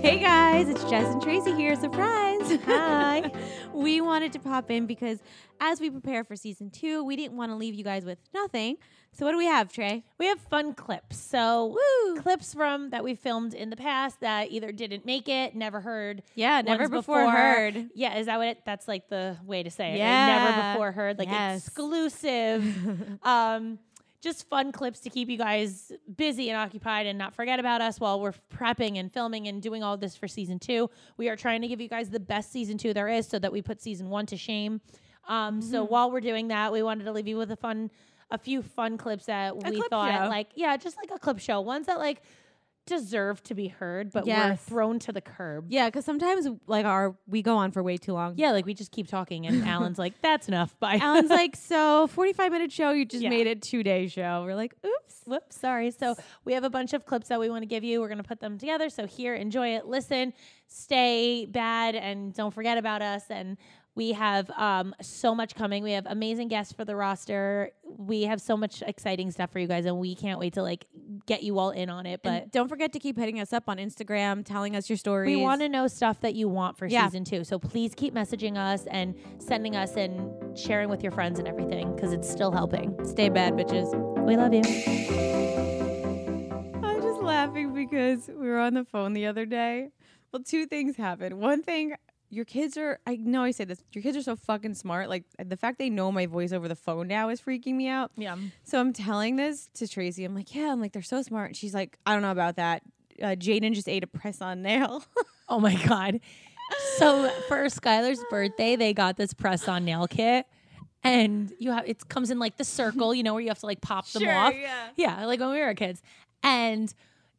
Hey guys, it's Jess and Tracy here. Surprise! Hi. We wanted to pop in because as we prepare for season 2, we didn't want to leave you guys with nothing. So what do we have, Trey? We have fun clips. So clips from that we filmed in the past that either didn't make it, never heard. Yeah, never before heard. Yeah, is that what that's like the way to say it? Yeah, right? Never before heard, like exclusive. Just fun clips to keep you guys busy and occupied and not forget about us while we're prepping and filming and doing all this for season 2. We are trying to give you guys the best season 2 there is so that we put season 1 to shame. So while we're doing that, we wanted to leave you with a few fun clips that we thought just like a clip show. Ones that like deserve to be heard, but were thrown to the curb. Yeah, because sometimes like we go on for way too long. Yeah, like we just keep talking and Alan's like, that's enough. Bye. Alan's like, so 45-minute show, you just made it 2-day show. We're like, oops. Whoops, sorry. So we have a bunch of clips that we want to give you. We're going to put them together. So here, enjoy it. Listen, stay bad, and don't forget about us. And we have so much coming. We have amazing guests for the roster. We have so much exciting stuff for you guys, and we can't wait to like get you all in on it. But and don't forget to keep hitting us up on Instagram, telling us your stories. We want to know stuff that you want for season 2. So please keep messaging us and sending us and sharing with your friends and everything because it's still helping. Stay bad, bitches. We love you. I'm just laughing because we were on the phone the other day. Well, 2 things happened. One thing... Your kids are, I know I say this, your kids are so fucking smart. Like, the fact they know my voice over the phone now is freaking me out. Yeah. So I'm telling this to Tracy. I'm like, they're so smart. And she's like, I don't know about that. Jaden just ate a press-on nail. Oh, my God. So for Skylar's birthday, they got this press-on nail kit. And it comes in, like, the circle, you know, where you have to, like, pop them off. Yeah. Yeah, like when we were kids. And...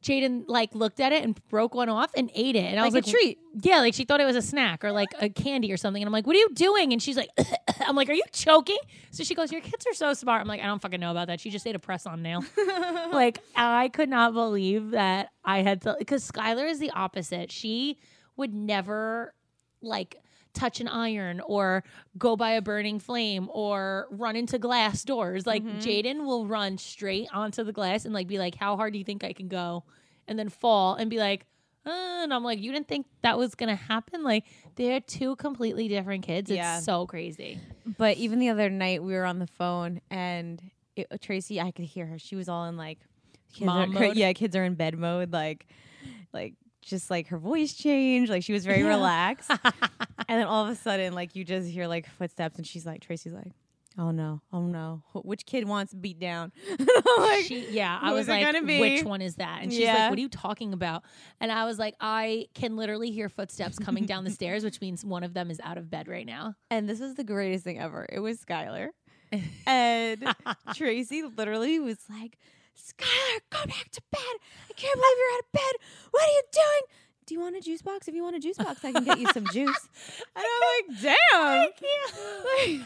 Jaden like looked at it and broke one off and ate it, and I was like, "A treat?" Yeah, like she thought it was a snack or like a candy or something. And I'm like, "What are you doing?" And she's like, "I'm like, are you choking?" So she goes, "Your kids are so smart." I'm like, "I don't fucking know about that. She just ate a press-on nail." Like I could not believe that I had to, because Skylar is the opposite. She would never like touch an iron or go by a burning flame or run into glass doors. Like Jaden will run straight onto the glass and like be like, how hard do you think I can go? And then fall and be like, and I'm like, you didn't think that was going to happen? Like they're 2 completely different kids. Yeah. It's so crazy. But even the other night we were on the phone and Tracy, I could hear her. She was all in like, mom mode. Yeah, kids are in bed mode. Like, just like her voice changed, like she was very relaxed, and then all of a sudden, like you just hear like footsteps, and she's like, Tracy's like, oh no, which kid wants to beat down? Like, I was like, which one is that? And she's like, what are you talking about? And I was like, I can literally hear footsteps coming down the stairs, which means one of them is out of bed right now. And this was the greatest thing ever. It was Skylar, and Tracy literally was like, Skylar, go back to bed. I can't believe you're out of bed. What are you doing? Do you want a juice box? If you want a juice box, I can get you some juice. And I'm like, damn. I can't.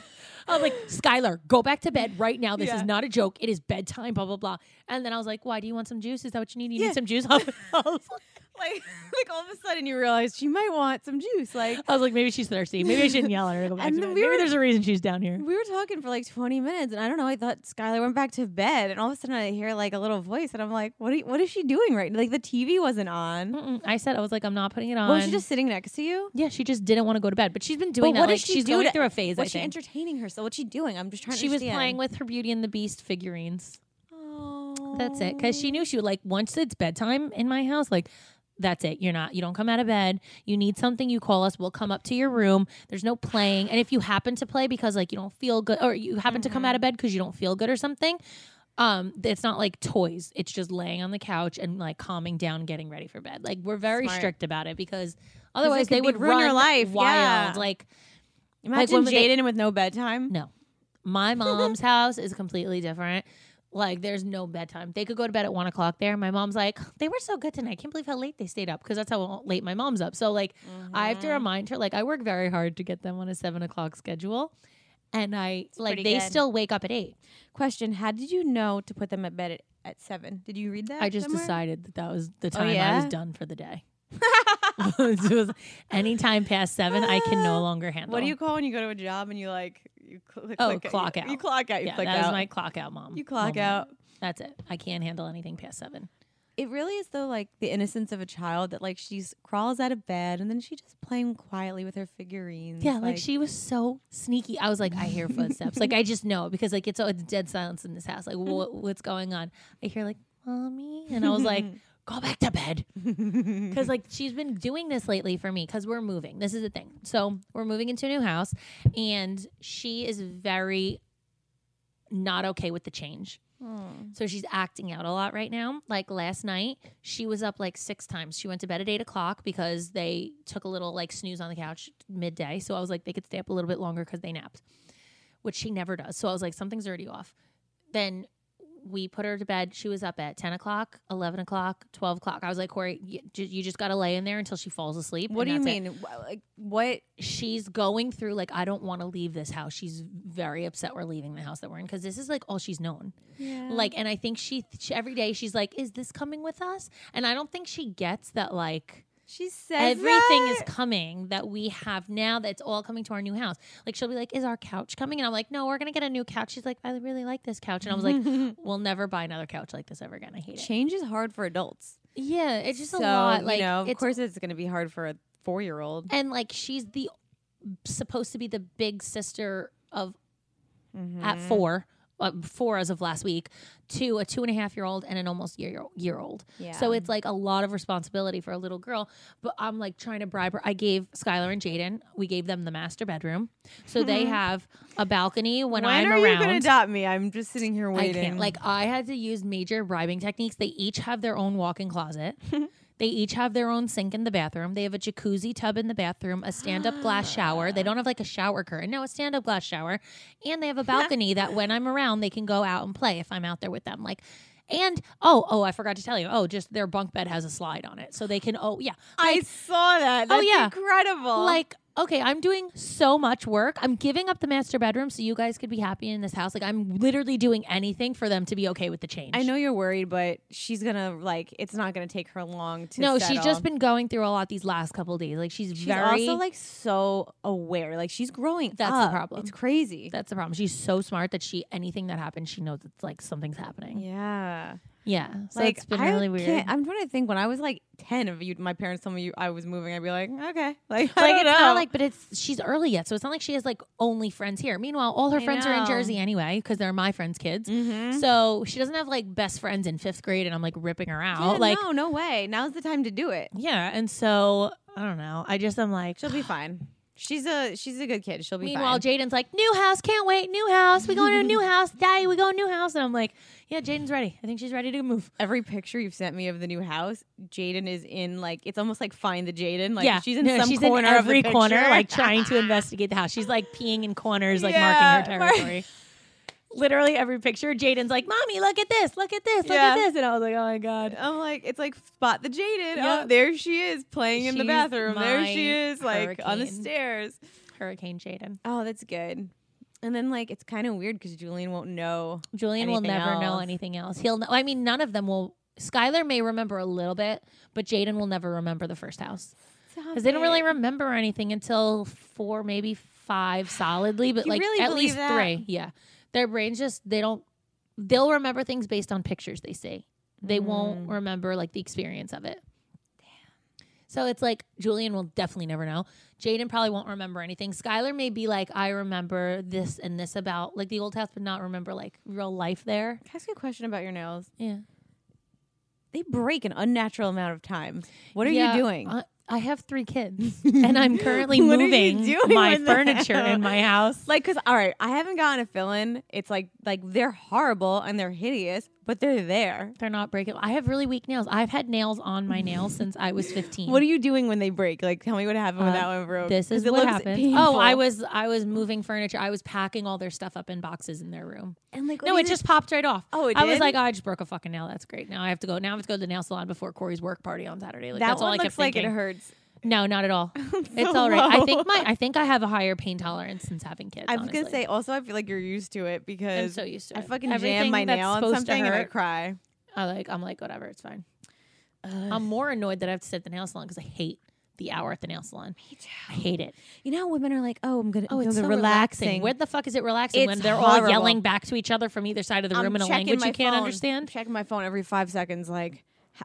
I'm like, Skylar, go back to bed right now. This is not a joke. It is bedtime, blah, blah, blah. And then I was like, why? Do you want some juice? Is that what you need? You need some juice? Like all of a sudden you realize she might want some juice. Like I was like, maybe she's thirsty. Maybe I shouldn't yell at her to go back to bed. Maybe there's a reason she's down here. We were talking for like 20 minutes and I don't know. I thought Skylar went back to bed and all of a sudden I hear like a little voice and I'm like, what is she doing right now? Like the TV wasn't on. I said, I was like, I'm not putting it on. Was she just sitting next to you? Yeah, she just didn't want to go to bed. But she's been doing that. What is she doing? She's going through a phase, I think. Was she entertaining herself? What's she doing? I'm just trying to understand. She was playing with her Beauty and the Beast figurines. Oh. That's it. Because she knew she would like, once it's bedtime in my house, like... That's it. You don't come out of bed. You need something, you call us. We'll come up to your room. There's no playing. And if you happen to play because like you don't feel good or you happen to come out of bed because you don't feel good or something, it's not like toys. It's just laying on the couch and like calming down, getting ready for bed. Like we're very strict about it because otherwise they would ruin your life. Wild. Yeah. Like imagine Jaden with no bedtime. No. My mom's house is completely different. Like, there's no bedtime. They could go to bed at 1 o'clock there. My mom's like, they were so good tonight. I can't believe how late they stayed up, because that's how late my mom's up. So, like, I have to remind her, like, I work very hard to get them on a 7 o'clock schedule. And they still wake up at 8. Question, how did you know to put them at bed at 7? Did you read that? I just decided that was the time I was done for the day. Any time past 7, I can no longer handle. What do you call when you go to a job and you like... You clock out. You clock out. That was my clock out mom. You clock out. That's it. I can't handle anything past 7. It really is, though, like the innocence of a child that, like, she crawls out of bed and then she just playing quietly with her figurines. Yeah, like she was so sneaky. I was like, I hear footsteps. Like, I just know, because, like, it's dead silence in this house. Like, what's going on? I hear, like, mommy. And I was like, go back to bed. Because, like, she's been doing this lately for me, because we're moving. This is the thing. So we're moving into a new house, and she is very not okay with the change. So she's acting out a lot right now. Like, last night, she was up like 6 times. She went to bed at 8 o'clock because they took a little like snooze on the couch midday. So I was like, they could stay up a little bit longer because they napped, which she never does. So I was like, something's already off. Then we put her to bed. She was up at 10 o'clock, 11 o'clock, 12 o'clock. I was like, Corey, you just got to lay in there until she falls asleep. What do you mean? Like, what? She's going through, like, I don't want to leave this house. She's very upset we're leaving the house that we're in, because this is like all she's known. Yeah. Like, and I think she every day she's like, is this coming with us? And I don't think she gets that, like, she says everything is coming that we have now, that's all coming to our new house. Like, she'll be like, is our couch coming? And I'm like, no, we're going to get a new couch. She's like, I really like this couch. And I was like, we'll never buy another couch like this ever again. I hate it. Change is hard for adults. Yeah, it's just a lot. Like, you know, of course it's going to be hard for a 4-year-old. And, like, she's the supposed to be the big sister of at 4. 4 as of last week, to a 2.5-year-old and an almost year old. Yeah. So it's like a lot of responsibility for a little girl. But I'm like trying to bribe her. I gave Skylar and Jaden, we gave them the master bedroom. So they have a balcony when I'm around. When are you going to adopt me? I'm just sitting here waiting. I can't. Like, I had to use major bribing techniques. They each have their own walk-in closet. They each have their own sink in the bathroom. They have a jacuzzi tub in the bathroom, a stand-up glass shower. They don't have like a shower curtain. No, a stand-up glass shower. And they have a balcony that when I'm around, they can go out and play if I'm out there with them. Like, and, oh, I forgot to tell you. Oh, just their bunk bed has a slide on it. So they can, oh, yeah. Like, I saw that. That's incredible. Like, okay, I'm doing so much work. I'm giving up the master bedroom so you guys could be happy in this house. Like, I'm literally doing anything for them to be okay with the change. I know you're worried, but she's going to, like, it's not going to take her long to settle. No, she's just been going through a lot these last couple of days. Like, she's very... She's also, like, so aware. Like, she's growing up. That's the problem. It's crazy. That's the problem. She's so smart that anything that happens, she knows it's, like, something's happening. Yeah. Yeah, so like, it's been really weird. I'm trying to think. When I was like 10, my parents told me I was moving, I'd be like, okay, like I don't know. Not like, but she's early yet, so it's not like she has like only friends here. Meanwhile, all her friends are in Jersey anyway, because they're my friends' kids. So she doesn't have like best friends in 5th grade, and I'm like ripping her out. Yeah, like, no way. Now's the time to do it. Yeah, and so I don't know. I'm like, she'll be fine. She's a good kid. She'll be fine. Jaden's like, new house, can't wait, new house. We going to a new house. Daddy, we going to a new house. And I'm like, yeah, Jaden's ready. I think she's ready to move. Every picture you've sent me of the new house, Jaden is in, like, it's almost like Find the Jaden. Like, yeah. She's in she's corner in every corner, like, trying to investigate the house. She's like peeing in corners, like marking her territory. Literally every picture, Jaden's like, mommy, look at this, look at this, look at this. And I was like, oh my God. I'm like, it's like Spot the Jaden. Yep. Oh, there she is playing in the bathroom. There she is, like, on the stairs. Hurricane Jaden. Oh, that's good. And then, like, it's kind of weird because Julian won't know. Julian will never know anything else. He'll know, I mean, none of them will. Skylar may remember a little bit, but Jaden will never remember the first house. Because they don't really remember anything until 4, maybe 5 solidly, but like at least 3. Yeah. Their brains just, they'll remember things based on pictures they see. They won't remember, like, the experience of it. Damn. So it's like, Julian will definitely never know. Jaden probably won't remember anything. Skylar may be like, I remember this and this about, like, the old house, but not remember, like, real life there. Can I ask you a question about your nails? Yeah. They break an unnatural amount of time. What are you doing? I have 3 kids, and I'm currently moving my furniture in my house. Like, because, all right, I haven't gotten a fill-in. It's like Like, they're horrible and they're hideous, but they're there. They're not breakable. I have really weak nails. I've had nails on my nails since I was 15. What are you doing when they break? Like, tell me what happened when that one broke. This is what happened. Painful. Oh, I was moving furniture. I was packing all their stuff up in boxes in their room. And like, no, it just popped right off. Oh, it did? I was like, oh, I just broke a fucking nail. That's great. Now I have to go. Now I have to go to the nail salon before Corey's work party on Saturday. Like, that's all I kept thinking. That one looks like it hurts. No, not at all. It's all right. Low. I think I have a higher pain tolerance since having kids. I was gonna say also I feel like you're used to it because I'm so used to it. I fucking jam my nail on something and I cry. I'm like whatever, it's fine. I'm more annoyed that I have to sit at the nail salon because I hate the hour at the nail salon. Me too. I hate it. You know, women are like, oh, I'm gonna. Oh, it's so relaxing. Where the fuck is it relaxing when they're all yelling back to each other from either side of the room in a language you can't understand? I'm checking my phone every 5 seconds, like.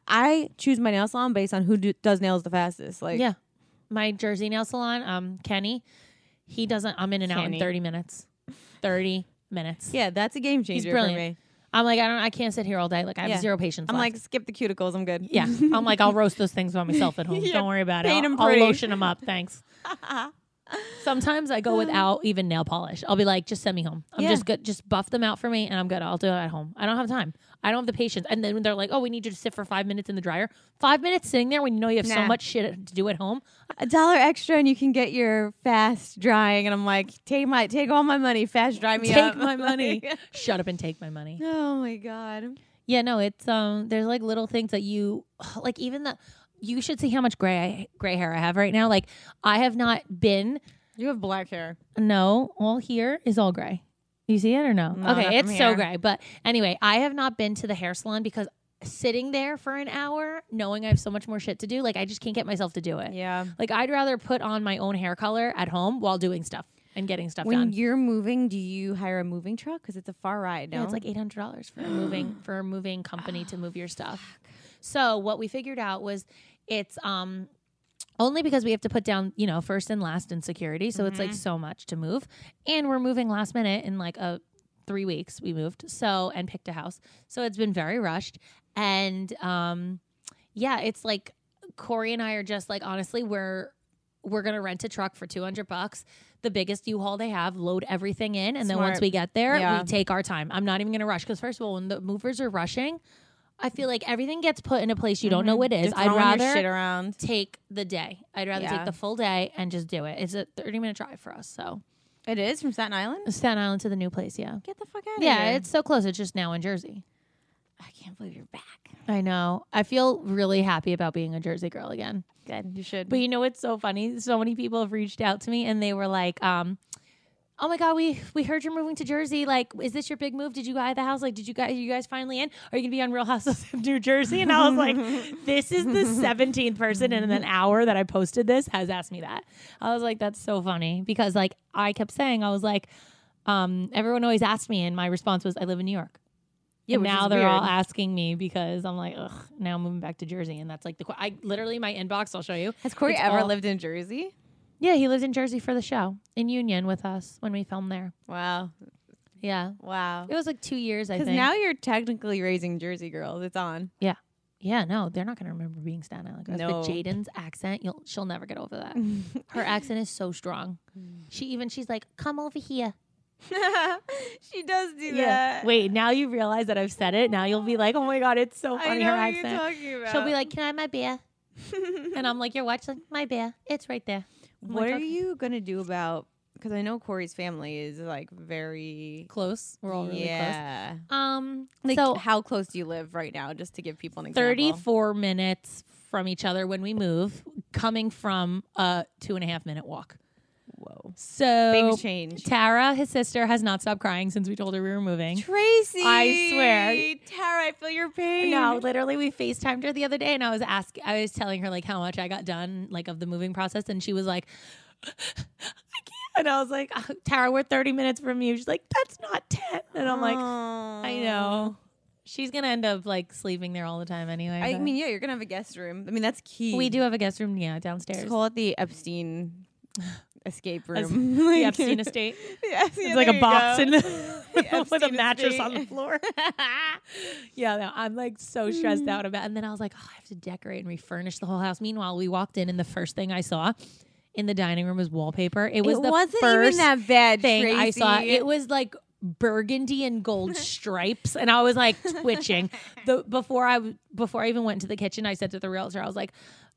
I choose my nail salon based on who does nails the fastest. Like, yeah, my Jersey nail salon, Kenny, he doesn't. I'm in and out in 30 minutes. 30 minutes. Yeah, that's a game changer for me. I'm like, I can't sit here all day. Like, I have zero patience. I'm like, skip the cuticles. I'm good. Yeah, I'm like, I'll roast those things by myself at home. Yeah, don't worry about it. I'll lotion them up. Thanks. Sometimes I go without even nail polish. I'll be like, just send me home. I'm just good. Just buff them out for me, and I'm good. I'll do it at home. I don't have time. I don't have the patience. And then when they're like, oh, we need you to sit for 5 minutes in the dryer. 5 minutes sitting there when you know you have so much shit to do at home. $1 extra and you can get your fast drying. And I'm like, take all my money. Fast dry me up. Take my money. Shut up and take my money. Oh, my God. Yeah, no, it's there's like little things that you like, even that. You should see how much gray hair I have right now. Like, I have not been. You have black hair. No, all here is all gray. You see it or no? No, okay, it's so gray. But anyway, I have not been to the hair salon because sitting there for an hour, knowing I have so much more shit to do, like, I just can't get myself to do it. Yeah. Like, I'd rather put on my own hair color at home while doing stuff and getting stuff done. When you're moving, do you hire a moving truck? Because it's a far ride. No, yeah, it's like $800 for a moving company to move your stuff. Fuck. So what we figured out was it's only because we have to put down, you know, first and last in security. So it's like so much to move. And we're moving last minute in like 3 weeks we moved. So, and picked a house. So it's been very rushed. And yeah, it's like Corey and I are just like, honestly, we're going to rent a truck for $200, the biggest U-Haul they have, load everything in. And then once we get there, we take our time. I'm not even going to rush. Because first of all, when the movers are rushing, I feel like everything gets put in a place you don't know what it is. I'd rather take the day. I'd rather take the full day and just do it. It's a 30-minute drive for us, so. It is from Staten Island? Staten Island to the new place, yeah. Get the fuck out of here. Yeah, it's so close. It's just now in Jersey. I can't believe you're back. I know. I feel really happy about being a Jersey girl again. Good. You should. But you know what's so funny? So many people have reached out to me, and they were like, oh my God, we heard you're moving to Jersey. Like, is this your big move? Did you buy the house? Like, are you guys finally in? Are you gonna be on Real Housewives of New Jersey? And I was like, this is the 17th person in an hour that I posted this has asked me that. I was like, that's so funny because like I kept saying, I was like, everyone always asked me, and my response was, I live in New York. Yeah, now they're all asking me because I'm like, ugh, now I'm moving back to Jersey, and that's like I literally my inbox. I'll show you. Has Corey ever lived in Jersey? Yeah, he lives in Jersey for the show in Union with us when we filmed there. Wow. Yeah. Wow. It was like 2 years, I think. Because now you're technically raising Jersey girls. It's on. Yeah. Yeah, no, they're not going to remember being Staten Island girls. No. But Jaden's accent, she'll never get over that. Her accent is so strong. She's like, come over here. She does do that. Wait, now you realize that I've said it. Now you'll be like, oh my God, it's so funny, her accent. I know what you're talking about. She'll be like, can I have my beer? And I'm like, your watch? Like, my beer. It's right there. What are you going to do about, because I know Corey's family is like very close. We're all really close. Yeah. Like, so how close do you live right now? Just to give people an example. 34 minutes from each other when we move, coming from a 2.5 minute walk. Whoa. So things change. Tara, his sister, has not stopped crying since we told her we were moving. Tracy, I swear, Tara, I feel your pain. No, literally, we FaceTimed her the other day, and I was telling her like how much I got done, like of the moving process, and she was like, I can't. And I was like, Tara, we're 30 minutes from you. She's like, that's not 10. And I'm like, I know. She's going to end up like sleeping there all the time anyway. I mean, yeah, you're going to have a guest room. I mean, that's key. We do have a guest room, yeah, downstairs. Let's call it the Epstein escape room. The Epstein estate. Yeah, it's like a box with a mattress on the floor. Yeah, no, I'm like so stressed out about it. And then I was like, oh, I have to decorate and refurnish the whole house. Meanwhile, we walked in and the first thing I saw in the dining room was wallpaper. It wasn't even that bad, Tracy. I saw. It was like burgundy and gold stripes, and I was like twitching. Before I even went into the kitchen, I said to the realtor, I was like,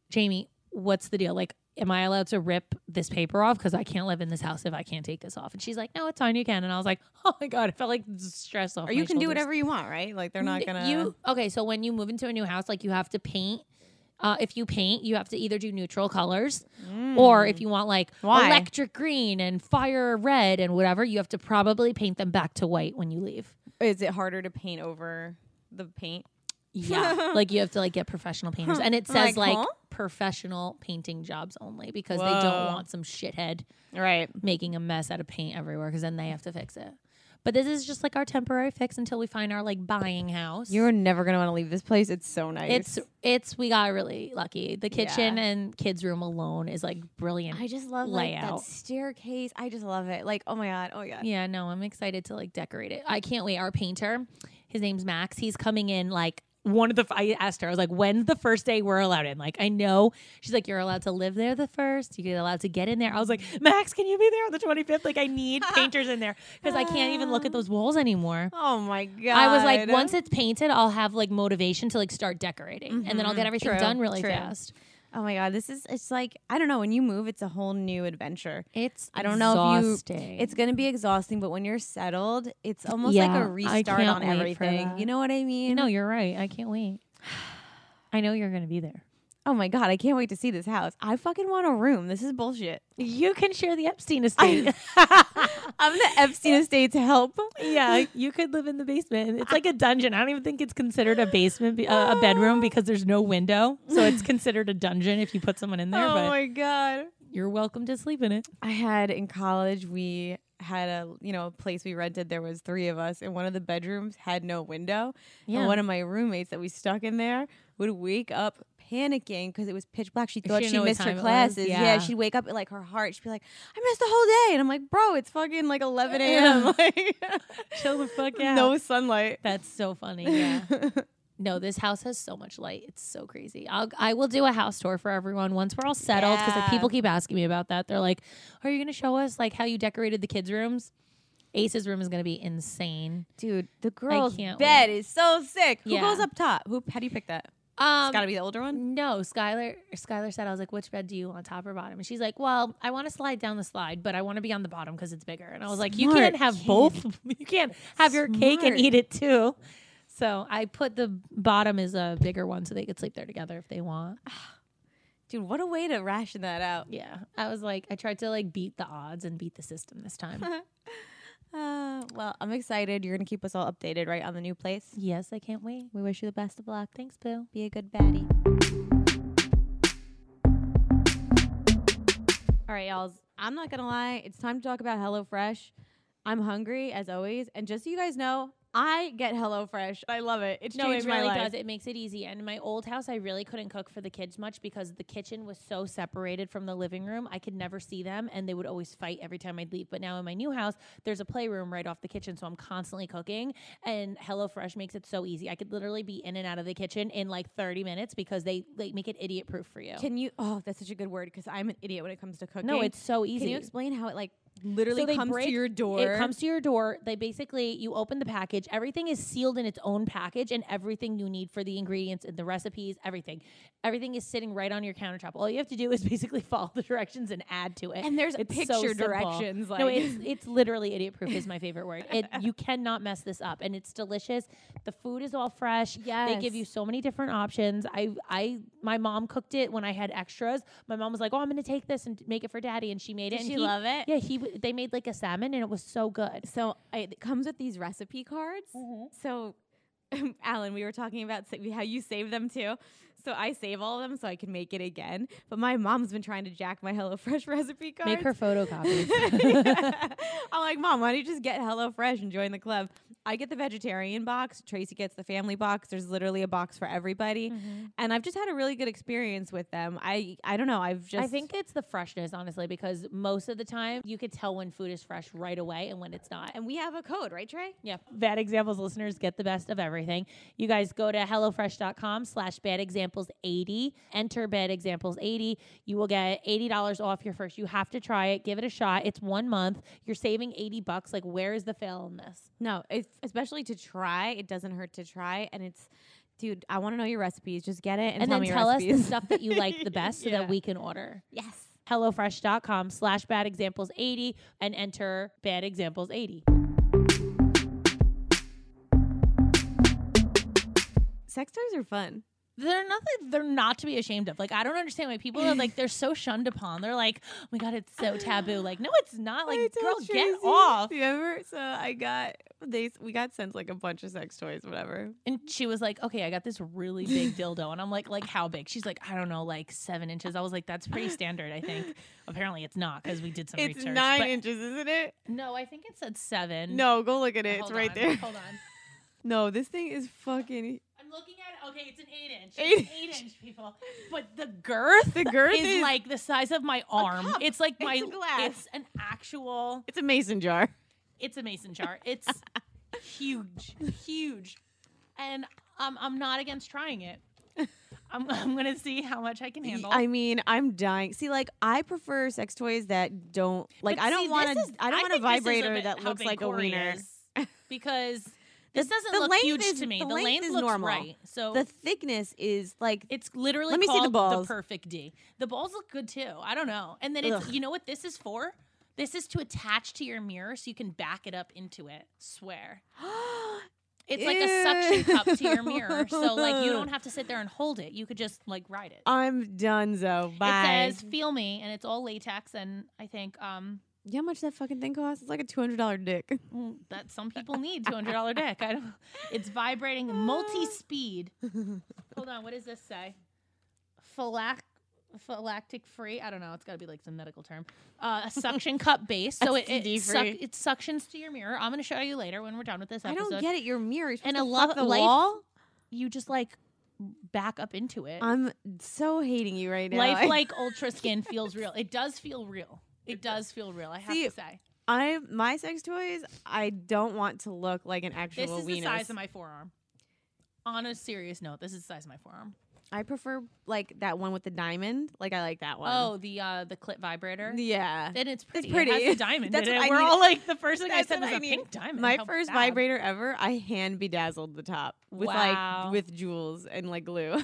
Jamie, what's the deal? Like, am I allowed to rip this paper off? Because I can't live in this house if I can't take this off. And she's like, no, it's fine, you can. And I was like, oh my God, I felt like stress off. Or you can shoulders. Do whatever you want, right? Like they're not gonna. Okay, so when you move into a new house, like you have to paint. If you paint, you have to either do neutral colors, or if you want like electric green and fire red and whatever, you have to probably paint them back to white when you leave. Is it harder to paint over the paint? Yeah, like you have to like get professional painters, and it says like professional painting jobs only because they don't want some shithead making a mess out of paint everywhere because then they have to fix it. But this is just like our temporary fix until we find our like buying house. You're never gonna want to leave this place. It's so nice. It's we got really lucky. The kitchen and kids room alone is like brilliant. I just love layout. Like that staircase. I just love it. Like oh my god. Yeah, no, I'm excited to like decorate it. I can't wait. Our painter, his name's Max. He's coming in like. I asked her, I was like, when's the first day we're allowed in? Like, I know. She's like, you're allowed to live there the first. You get allowed to get in there. I was like, Max, can you be there on the 25th? Like, I need painters in there because I can't even look at those walls anymore. Oh, my God. I was like, once it's painted, I'll have, like, motivation to, like, start decorating. Mm-hmm. And then I'll get everything done really fast. Oh, my God. It's like, I don't know. When you move, it's a whole new adventure. It's going to be exhausting, but when you're settled, it's almost like a restart on everything. You know what I mean? No, you're right. I can't wait. I know you're going to be there. Oh, my God. I can't wait to see this house. I fucking want a room. This is bullshit. You can share the Epstein estate. I'm the Epstein estate's help. Yeah, you could live in the basement. It's like a dungeon. I don't even think it's considered a basement, a bedroom, because there's no window. So it's considered a dungeon if you put someone in there. Oh, but my God. You're welcome to sleep in it. I had in college, we had a place we rented. There was three of us, and one of the bedrooms had no window. Yeah. And one of my roommates that we stuck in there would wake up panicking because it was pitch black. She thought she missed her classes. Yeah, she'd wake up at like her heart. She'd be like, I missed the whole day. And I'm like, bro, it's fucking like 11 a.m. Like, chill the fuck out. No sunlight. That's so funny. Yeah. No, this house has so much light. It's so crazy. I will do a house tour for everyone once we're all settled because like, people keep asking me about that. They're like, are you going to show us like how you decorated the kids' rooms? Ace's room is going to be insane. Dude, the girl's bed is so sick. Who goes up top? How do you pick that? It's got to be the older one? No, Skylar said, I was like, which bed do you want, top or bottom? And she's like, well, I want to slide down the slide, but I want to be on the bottom because it's bigger. And I was like, you can't have both. You can't have your cake and eat it too. So I put the bottom as a bigger one so they could sleep there together if they want. Dude, what a way to ration that out. Yeah. I was like, I tried to like beat the odds and beat the system this time. Well, I'm excited. You're going to keep us all updated, right, on the new place? Yes, I can't wait. We wish you the best of luck. Thanks, Boo. Be a good baddie. All right, y'all. I'm not going to lie. It's time to talk about HelloFresh. I'm hungry, as always. And just so you guys know, I get HelloFresh. I love it. It's changed my life. No, it really does. It makes it easy. And in my old house, I really couldn't cook for the kids much because the kitchen was so separated from the living room. I could never see them, and they would always fight every time I'd leave. But now in my new house, there's a playroom right off the kitchen, so I'm constantly cooking. And HelloFresh makes it so easy. I could literally be in and out of the kitchen in like 30 minutes because they like make it idiot-proof for you. Can you? Oh, that's such a good word because I'm an idiot when it comes to cooking. No, it's so easy. Can you explain how it like literally comes to your door? It comes to your door. They basically, you open the package. Everything is sealed in its own package, and everything you need for the ingredients and the recipes, everything is sitting right on your countertop. All you have to do is basically follow the directions and add to it. And it's picture so directions. Like. No, it's literally idiot-proof is my favorite word. You cannot mess this up, and it's delicious. The food is all fresh. Yes. They give you so many different options. My mom cooked it when I had extras. My mom was like, oh, I'm going to take this and make it for Daddy, and she made it. Did she love it? Yeah, they made like a salmon, and it was so good. So it comes with these recipe cards. Mm-hmm. So, Alan, we were talking about how you save them too. So I save all of them so I can make it again. But my mom's been trying to jack my HelloFresh recipe cards. Make her photocopies. I'm like, Mom, why don't you just get HelloFresh and join the club? I get the vegetarian box. Tracy gets the family box. There's literally a box for everybody. Mm-hmm. And I've just had a really good experience with them. I don't know. I think it's the freshness, honestly, because most of the time you could tell when food is fresh right away and when it's not. And we have a code, right, Trey? Yeah. Bad Examples listeners get the best of everything. You guys go to HelloFresh.com/badexamples80. Enter badexamples80. You will get $80 off your first. You have to try it. Give it a shot. It's 1 month. You're saving $80. Like, where is the fail in this? No, especially to try. It doesn't hurt to try. And it's, dude, I want to know your recipes. Just get it and tell us the stuff that you like the best so that we can order. Yes. HelloFresh.com/badexamples80 and enter badexamples80. Sex toys are fun. They're not to be ashamed of. Like, I don't understand why people are like, they're so shunned upon. They're like, oh my God, it's so taboo. Like, no, it's not. Like, girl, Tracy, get off. Remember? So we got sent like a bunch of sex toys, whatever. And she was like, okay, I got this really big dildo. And I'm like how big? She's like, I don't know, like 7 inches. I was like, that's pretty standard, I think. Apparently it's not, because we did some research. It's 9 inches, isn't it? No, I think it said 7. No, go look at it. It's right there. Hold on. No, this thing is fucking... I'm looking at it. Okay, it's an 8-inch. Eight inch, people. But the girth is like the size of my arm. It's like my glass. It's an actual. It's a mason jar. It's huge, and I'm not against trying it. I'm gonna see how much I can handle. I mean, I'm dying. See, like, I prefer sex toys that don't like. I don't want a vibrator that looks like a wiener. Because. This doesn't look huge to me. The length looks normal. Right. So the thickness is like... It's literally called the perfect D. The balls look good too. I don't know. And then it's... You know what this is for? This is to attach to your mirror so you can back it up into it. Swear. It's like a suction cup to your mirror. So like you don't have to sit there and hold it. You could just like ride it. I'm donezo. Bye. It says, feel me. And it's all latex. And I think... You know how much that fucking thing costs? It's like a $200 dick. That some people need $200 dick. I don't. It's vibrating multi-speed. Hold on, what does this say? Phylactic free. I don't know. It's got to be like some medical term. A suction cup base. So it suctions to your mirror. I'm going to show you later when we're done with this episode. I don't get it. Your mirror is and a love the wall. You just like. Back up into it. I'm so hating you right now. Life like Ultra Skin feels real. It does feel real. It does feel real, I have to say. My sex toys, I don't want to look like an actual wiener. This is the size of my forearm. On a serious note, this is the size of my forearm. I prefer, like, that one with the diamond. Like, I like that one. Oh, the clit vibrator? Yeah. And it's pretty. It has a diamond in it. We're all like, the first thing I said was a pink diamond. My first vibrator ever, I hand bedazzled the top with, like, with jewels and, like, glue.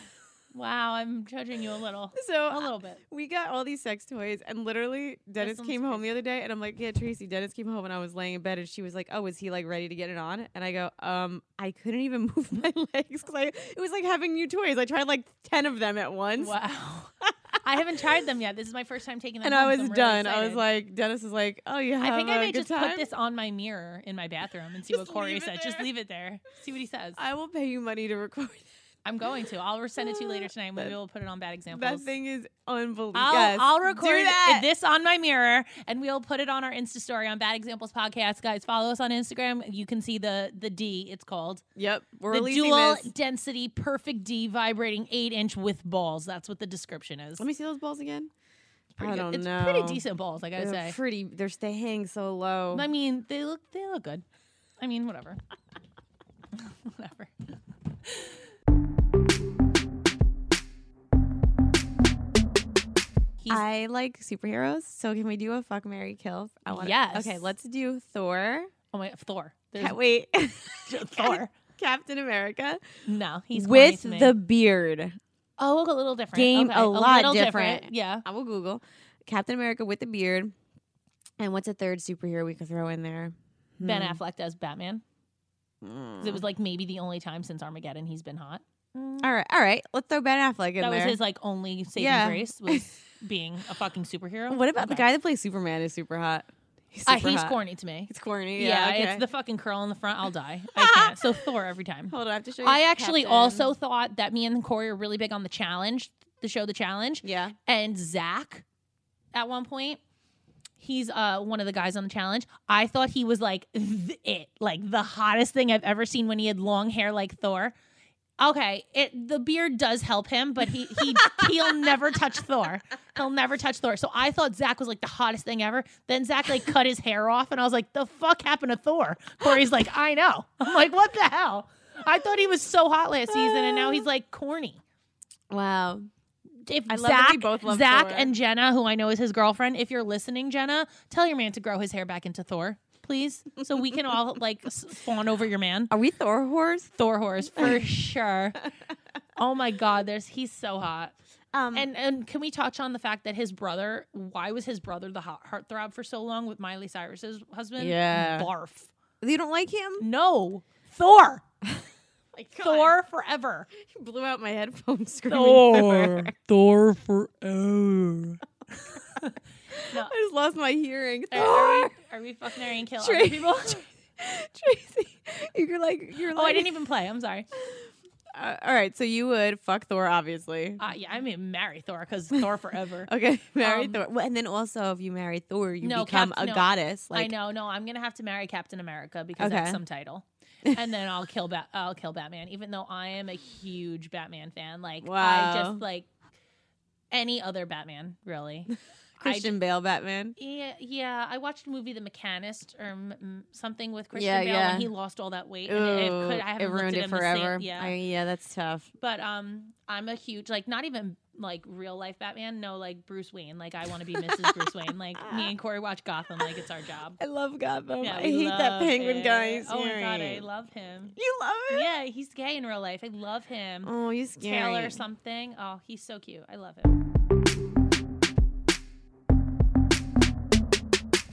Wow, I'm judging you a little. So a little bit. We got all these sex toys, and literally Dennis came home the other day, and I'm like, yeah, Tracy, Dennis came home, and I was laying in bed, and she was like, oh, is he like ready to get it on? And I go, I couldn't even move my legs. It was like having new toys. I tried like 10 of them at once. Wow. I haven't tried them yet. This is my first time taking them home. And I was done. I was like, Dennis is like, oh, you have a good time? I think I may just put this on my mirror in my bathroom and see what Corey said. Just leave it there. See what he says. I will pay you money to record that. I'm going to. I'll send it to you later tonight. Maybe we'll put it on Bad Examples. That thing is unbelievable. I'll record this on my mirror, and we'll put it on our Insta story on Bad Examples Podcast. Guys, follow us on Instagram. You can see the D, it's called. Yep. We're releasing this. The dual density perfect D vibrating 8-inch with balls. That's what the description is. Let me see those balls again. I don't know. It's pretty decent balls, I gotta say. Pretty. They hang so low. I mean, they look good. I mean, whatever. Whatever. I like superheroes, so can we do a fuck, marry, kill? Yes. Okay, let's do Thor. Oh my, Thor. Wait. Thor. Captain America. No, he's with the beard. Oh, look a little different. A lot different. Yeah. I will Google Captain America with the beard. And what's a third superhero we could throw in there? Ben Affleck does Batman. It was like maybe the only time since Armageddon he's been hot. All right. Let's throw Ben Affleck in there. That was his like only saving grace was being a fucking superhero. What about the guy that plays Superman is super hot? He's corny to me. It's corny. Yeah, okay. It's the fucking curl in the front. I'll die. I can't. So Thor every time. Hold on, I have to show you. I actually also thought that me and Corey are really big on The Challenge, the show The Challenge. Yeah. And Zach, at one point, He's one of the guys on the challenge. I thought he was like the hottest thing I've ever seen when he had long hair like Thor. Okay, the beard does help him, but he'll never touch Thor. He'll never touch Thor. So I thought Zach was like the hottest thing ever. Then Zach like cut his hair off, and I was like, the fuck happened to Thor? Corey's like, I know. I'm like, what the hell? I thought he was so hot last season, and now he's like corny. Wow. Zach and Jenna, who I know is his girlfriend, if you're listening, Jenna, tell your man to grow his hair back into Thor, please, so we can all like fawn over your man. Are we Thor whores? Thor whores for sure. Oh my God, he's so hot. And can we touch on the fact that his brother? Why was his brother the heartthrob for so long with Miley Cyrus's husband? Yeah, barf. You don't like him? No, Thor. Like Thor forever. He blew out my headphone screaming. Thor forever. No. I just lost my hearing. Are we fucking Ari and kill other people? Tracy, you're like. Oh, I didn't even play. I'm sorry. All right, so you would fuck Thor, obviously. Yeah, I mean marry Thor because Thor forever. Okay, marry Thor. Well, and then also, if you marry Thor, you become a goddess. Like, I know. No, I'm gonna have to marry Captain America because that's some title. And then I'll kill Batman, even though I am a huge Batman fan. Like, wow. I just like any other Batman, really. Christian Bale Batman. Yeah. I watched a movie, The Mechanist, or something with Christian Bale, and he looked all that weight. Ooh, and it ruined it forever. Yeah, that's tough. But I'm a huge, like, not even like real life Batman. No, like Bruce Wayne. Like I want to be Mrs. Bruce Wayne. Like me and Corey watch Gotham. Like it's our job. I love Gotham. Yeah, I hate that penguin guy. Oh my God, I love him. You love him? Yeah, he's gay in real life. I love him. Oh, he's scary. Taylor something. Oh, he's so cute. I love him.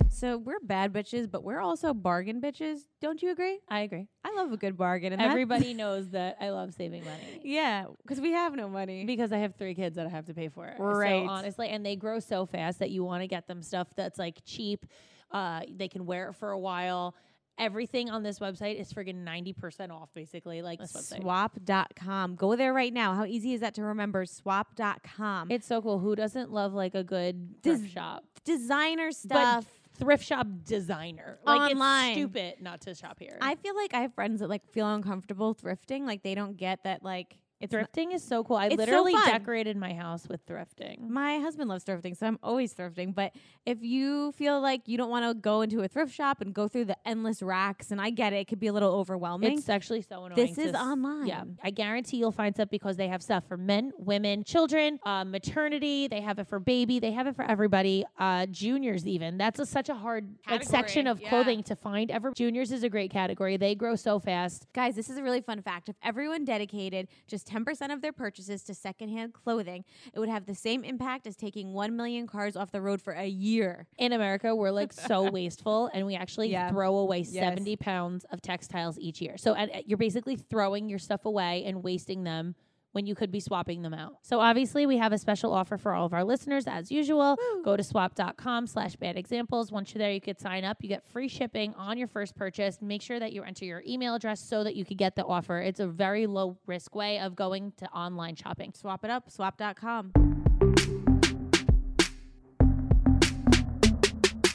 So we're bad bitches, but we're also bargain bitches. Don't you agree? I agree. I love a good bargain. And everybody knows that I love saving money. Yeah, because we have no money. Because I have 3 kids that I have to pay for. Right. So honestly, and they grow so fast that you want to get them stuff that's like cheap. They can wear it for a while. Everything on this website is friggin' 90% off, basically. Like this website. Swap.com. Go there right now. How easy is that to remember? Swap.com. It's so cool. Who doesn't love like a good thrift shop? Designer stuff. But thrift shop designer. Like online. It's stupid not to shop here. I feel like I have friends that like feel uncomfortable thrifting. Like they don't get that like thrifting is so cool. I literally decorated my house with thrifting. My husband loves thrifting, so I'm always thrifting. But if you feel like you don't want to go into a thrift shop and go through the endless racks, and I get it, it could be a little overwhelming. It's actually so annoying. This is online. Yeah, I guarantee you'll find stuff because they have stuff for men, women, children, maternity. They have it for baby. They have it for everybody. Juniors even. That's such a hard section of clothing to find. Juniors is a great category. They grow so fast. Guys, this is a really fun fact. If everyone dedicated just 10% of their purchases to secondhand clothing, it would have the same impact as taking 1 million cars off the road for a year. In America, we're like so wasteful, and we actually throw away 70 pounds of textiles each year. So you're basically throwing your stuff away and wasting them when you could be swapping them out. So obviously we have a special offer for all of our listeners as usual. Woo. Go to swap.com/badexamples. Once you're there, you could sign up. You get free shipping on your first purchase. Make sure that you enter your email address so that you could get the offer. It's a very low risk way of going to online shopping. Swap it up, swap.com. What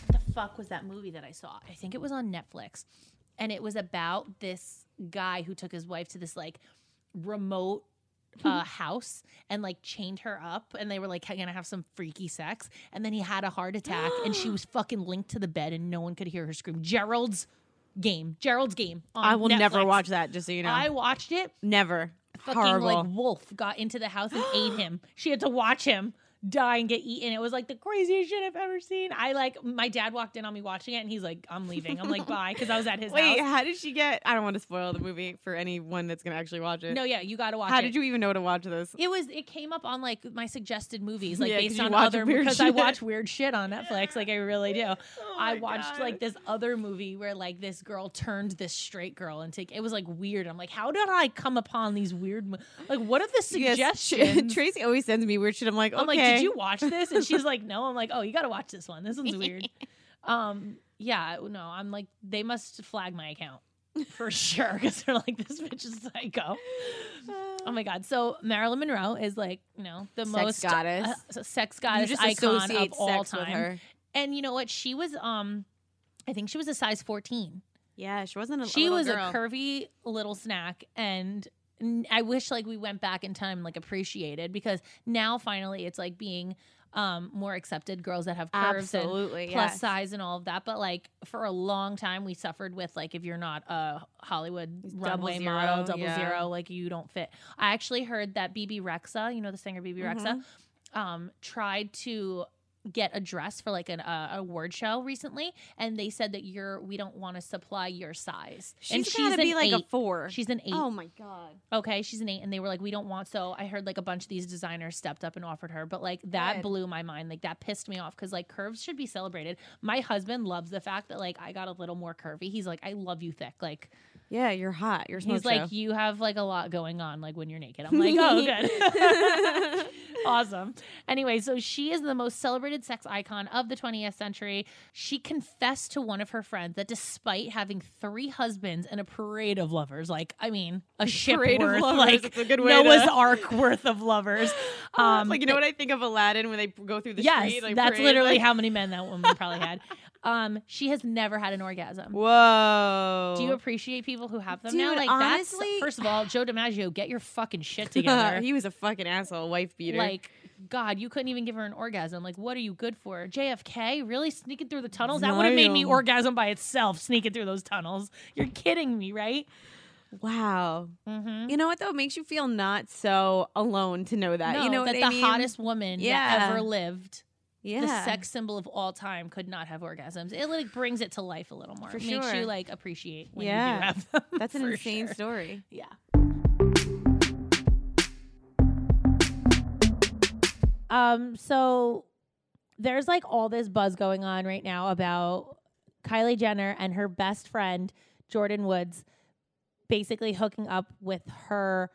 the fuck was that movie that I saw? I think it was on Netflix. And it was about this guy who took his wife to this like remote house and like chained her up, and they were like gonna have some freaky sex, and then he had a heart attack and she was fucking linked to the bed and no one could hear her scream. Gerald's Game on Netflix. I will never watch that, just so you know. I watched it. Never. Fucking horrible. Like wolf got into the house and ate him. She had to watch him die and get eaten. It was like the craziest shit I've ever seen. I like my dad walked in on me watching it and he's like, I'm leaving. I'm like, bye, because I was at his house. Wait, how did she get? I don't want to spoil the movie for anyone that's gonna actually watch it. No, yeah, you gotta watch it. How did you even know to watch this? It came up on like my suggested movies, like based on other, because I watch weird shit on Netflix. Like I really do. Oh, I watched like this other movie where like this girl turned this straight girl into, it was like weird. I'm like, how did I come upon these weird like what are the suggestions? Tracy always sends me weird shit. I'm like, okay. I'm like, did you watch this? And she's like, no. I'm like, oh, you got to watch this one. This one's weird. Yeah, no, I'm like, they must flag my account for sure because they're like, this bitch is psycho. Oh my God. So Marilyn Monroe is like, you know, the most sex goddess icon of all time. With her. And you know what? She was, I think she was a size 14. Yeah, she wasn't a little girl. She was a curvy little snack, and I wish like we went back in time, like appreciated, because now finally it's like being more accepted, girls that have curves and plus size and all of that. But like for a long time we suffered with like if you're not a Hollywood runway model, double zero, like you don't fit. I actually heard that BB Rexha, you know the singer BB Rexha, tried to get a dress for like an award show recently, and they said that we don't want to supply your size. She's an eight. She's an 8. Oh my god. Okay, she's an 8, and they were like, we don't want. So I heard like a bunch of these designers stepped up and offered her, but like that blew my mind. Like that pissed me off, because like curves should be celebrated. My husband loves the fact that like I got a little more curvy. He's like, I love you thick. Like, yeah, you're hot. You're smoke show. He's like, you have like a lot going on. Like when you're naked, I'm like, oh good. Awesome. Anyway, so she is the most celebrated sex icon of the 20th century. She confessed to one of her friends that despite having 3 husbands and a parade of lovers, like, I mean, a ship parade worth, of lovers, like a good way Noah's Ark worth of lovers. Like, you know what I think of Aladdin when they go through the street? Like, that's parade, literally like how many men that woman probably had. She has never had an orgasm. Whoa. Do you appreciate people who have them now? Like, honestly, that's, first of all, Joe DiMaggio, get your fucking shit together. He was a fucking asshole, wife beater. Like, God, you couldn't even give her an orgasm. Like, what are you good for? JFK? Really? Sneaking through the tunnels? That would have made me orgasm by itself, sneaking through those tunnels. You're kidding me, right? Wow. Mm-hmm. You know what, though? It makes you feel not so alone to know that. No, you know that what I mean? Hottest woman that ever lived. Yeah. The sex symbol of all time could not have orgasms. It like brings it to life a little more. For sure. Makes you like appreciate when you do have them. That's an insane story. Yeah. So there's like all this buzz going on right now about Kylie Jenner and her best friend Jordyn Woods basically hooking up with her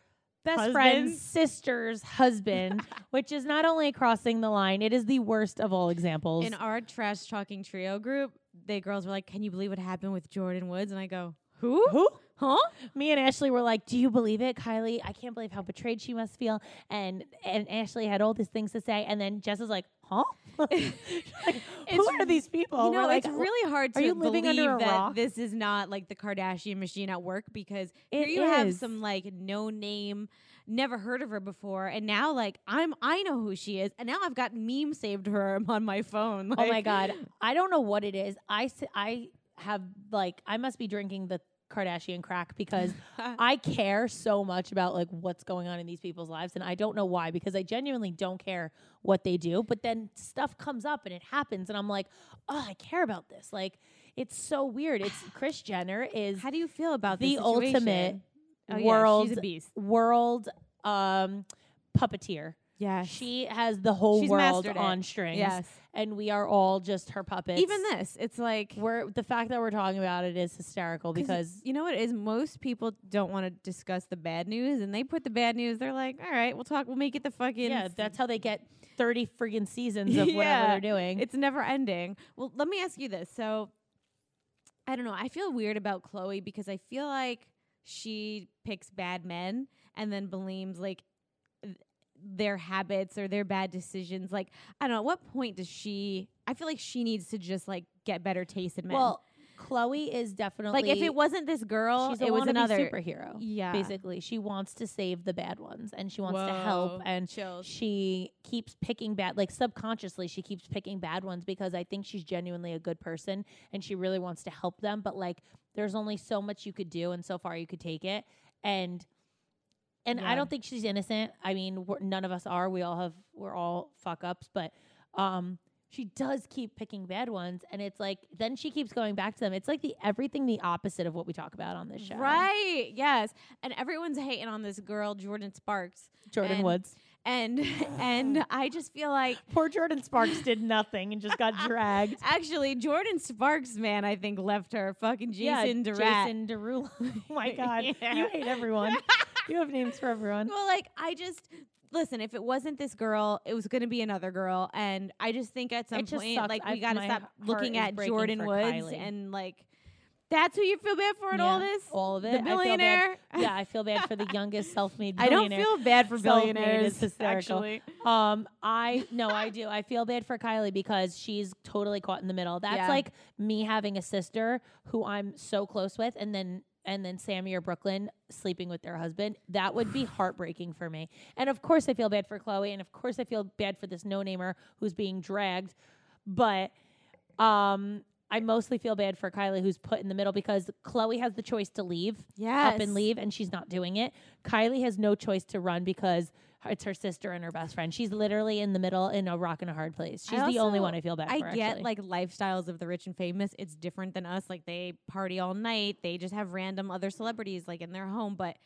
best friend's sister's husband, which is not only crossing the line, it is the worst of all examples. In our trash talking trio group, the girls were like, can you believe what happened with Jordyn Woods? And I go, who? Huh? Me and Ashley were like, do you believe it, Kylie? I can't believe how betrayed she must feel. And Ashley had all these things to say. And then Jess was like, huh? Like, who are these people? You know, like, it's really hard to believe that rock? This is not like the Kardashian machine at work, because here you have some like no name, never heard of her before, and now like I know who she is, and now I've got memes saved to her on my phone. Like, oh my god, I don't know what it is. I have like I must be drinking the Kardashian crack, because I care so much about like what's going on in these people's lives, and I don't know why, because I genuinely don't care what they do, but then stuff comes up and it happens and I'm like, oh, I care about this. Like, it's so weird. It's Kris Jenner is how do you feel about the ultimate she's a beast. World puppeteer. Yeah, she has the whole world on strings. Yes. And we are all just her puppets. Even this, it's like the fact that we're talking about it is hysterical, because you know what it is? Most people don't want to discuss the bad news, and they put the bad news. They're like, all right, we'll make it the fucking. Yeah, that's how they get 30 friggin' seasons of whatever they're doing. It's never ending. Well, let me ask you this. So I don't know. I feel weird about Chloe, because I feel like she picks bad men and then blames like their habits or their bad decisions. Like, I don't know, at what point does I feel like she needs to just like get better taste in men. Well, Chloe is definitely like, if it wasn't this girl, it was another superhero. Yeah. Basically, she wants to save the bad ones, and she wants to help, and she keeps picking bad, like subconsciously she keeps picking bad ones, because I think she's genuinely a good person and she really wants to help them, but like there's only so much you could do and so far you could take it. And I don't think she's innocent. I mean, none of us are. We're all fuck ups, but she does keep picking bad ones, and it's like then she keeps going back to them. It's like the opposite of what we talk about on this show. Right. Yes. And everyone's hating on this girl, Jordan Sparks. Jordyn Woods. And I just feel like poor Jordan Sparks did nothing and just got dragged. Actually, Jordan Sparks, man, I think left her. Fucking Jason Derulo. Oh my god. Yeah. You hate everyone. You have names for everyone. Well, like, I just listen, if it wasn't this girl, it was going to be another girl. And I just think at some point, like, we got to stop looking at Jordyn Woods Kylie. And like That's who you feel bad for in all this? All of it. The billionaire? Yeah, I feel bad for the youngest self-made billionaire. I don't feel bad for billionaires. It's hysterical. Actually. No, I do. I feel bad for Kylie because she's totally caught in the middle. That's like me having a sister who I'm so close with and then Sammy or Brooklyn sleeping with their husband. That would be heartbreaking for me. And of course I feel bad for Chloe, and of course I feel bad for this no-namer who's being dragged. But I mostly feel bad for Kylie, who's put in the middle because Chloe has the choice to leave, up and leave, and she's not doing it. Kylie has no choice to run because it's her sister and her best friend. She's literally in the middle in a rock and a hard place. She's the only one I feel bad for, actually. I get, like, lifestyles of the rich and famous. It's different than us. Like, they party all night. They just have random other celebrities, like, in their home. But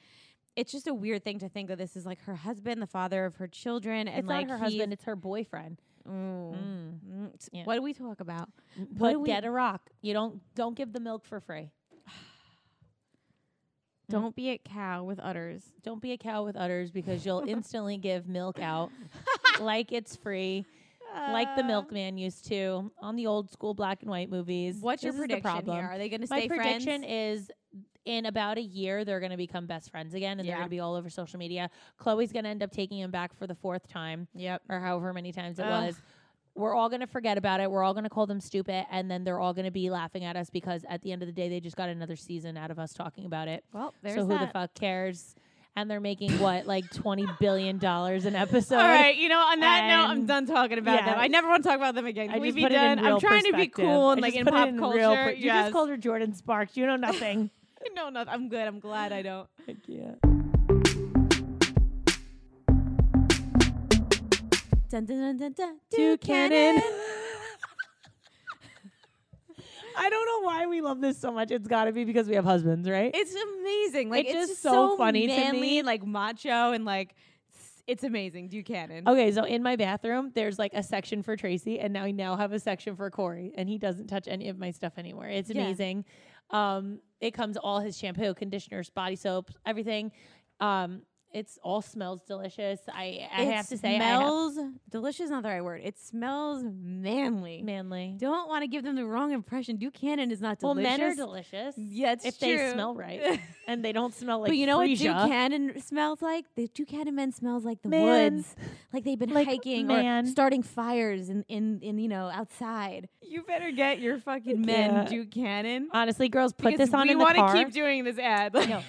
it's just a weird thing to think that this is, like, her husband, the father of her children. And it's like not her husband. It's her boyfriend. Yeah. What do we talk about? But get a rock. You don't give the milk for free. Don't be a cow with udders. Don't be a cow with udders because you'll instantly give milk out like it's free, like the milkman used to on the old school black and white movies. What's your prediction here? Are they going to stay friends? My prediction is in about a year, they're going to become best friends again, and they're going to be all over social media. Chloe's going to end up taking him back for the fourth time, or however many times it was. We're all going to forget about it. We're all going to call them stupid, and then they're all going to be laughing at us because at the end of the day, they just got another season out of us talking about it. Well, there's so who the fuck cares? And they're making, what, like $20 billion an episode? All right. You know, on that note, I'm done talking about them. I never want to talk about them again. Can we be done? I'm trying to be cool and, like, in pop culture. You just called her Jordan Sparks. You know nothing. No, no, I'm good. I'm glad I don't. Heck yeah. Dun, dun, dun, dun, dun. Duke Cannon. I don't know why we love this so much. It's got to be because we have husbands, right? It's amazing. Like, it's just so funny, manly, to me, like macho, and like it's amazing. Duke Cannon. Okay, so in my bathroom, there's like a section for Tracy, and now I have a section for Corey, and he doesn't touch any of my stuff anymore. It's amazing. It comes all his shampoo, conditioners, body soaps, everything. It's all smells delicious. I have to say, smells delicious is not the right word. It smells manly. Manly. Don't want to give them the wrong impression. Duke Cannon is not delicious. Well, men are delicious. Yeah, it's if true. They smell right and they don't smell like. But you know what Duke Cannon smells like? The Duke Cannon men smells like the woods, like they've been hiking or starting fires in you know outside. You better get your fucking men Duke Cannon. Honestly, girls, put this on in the car. We want to keep doing this ad. No.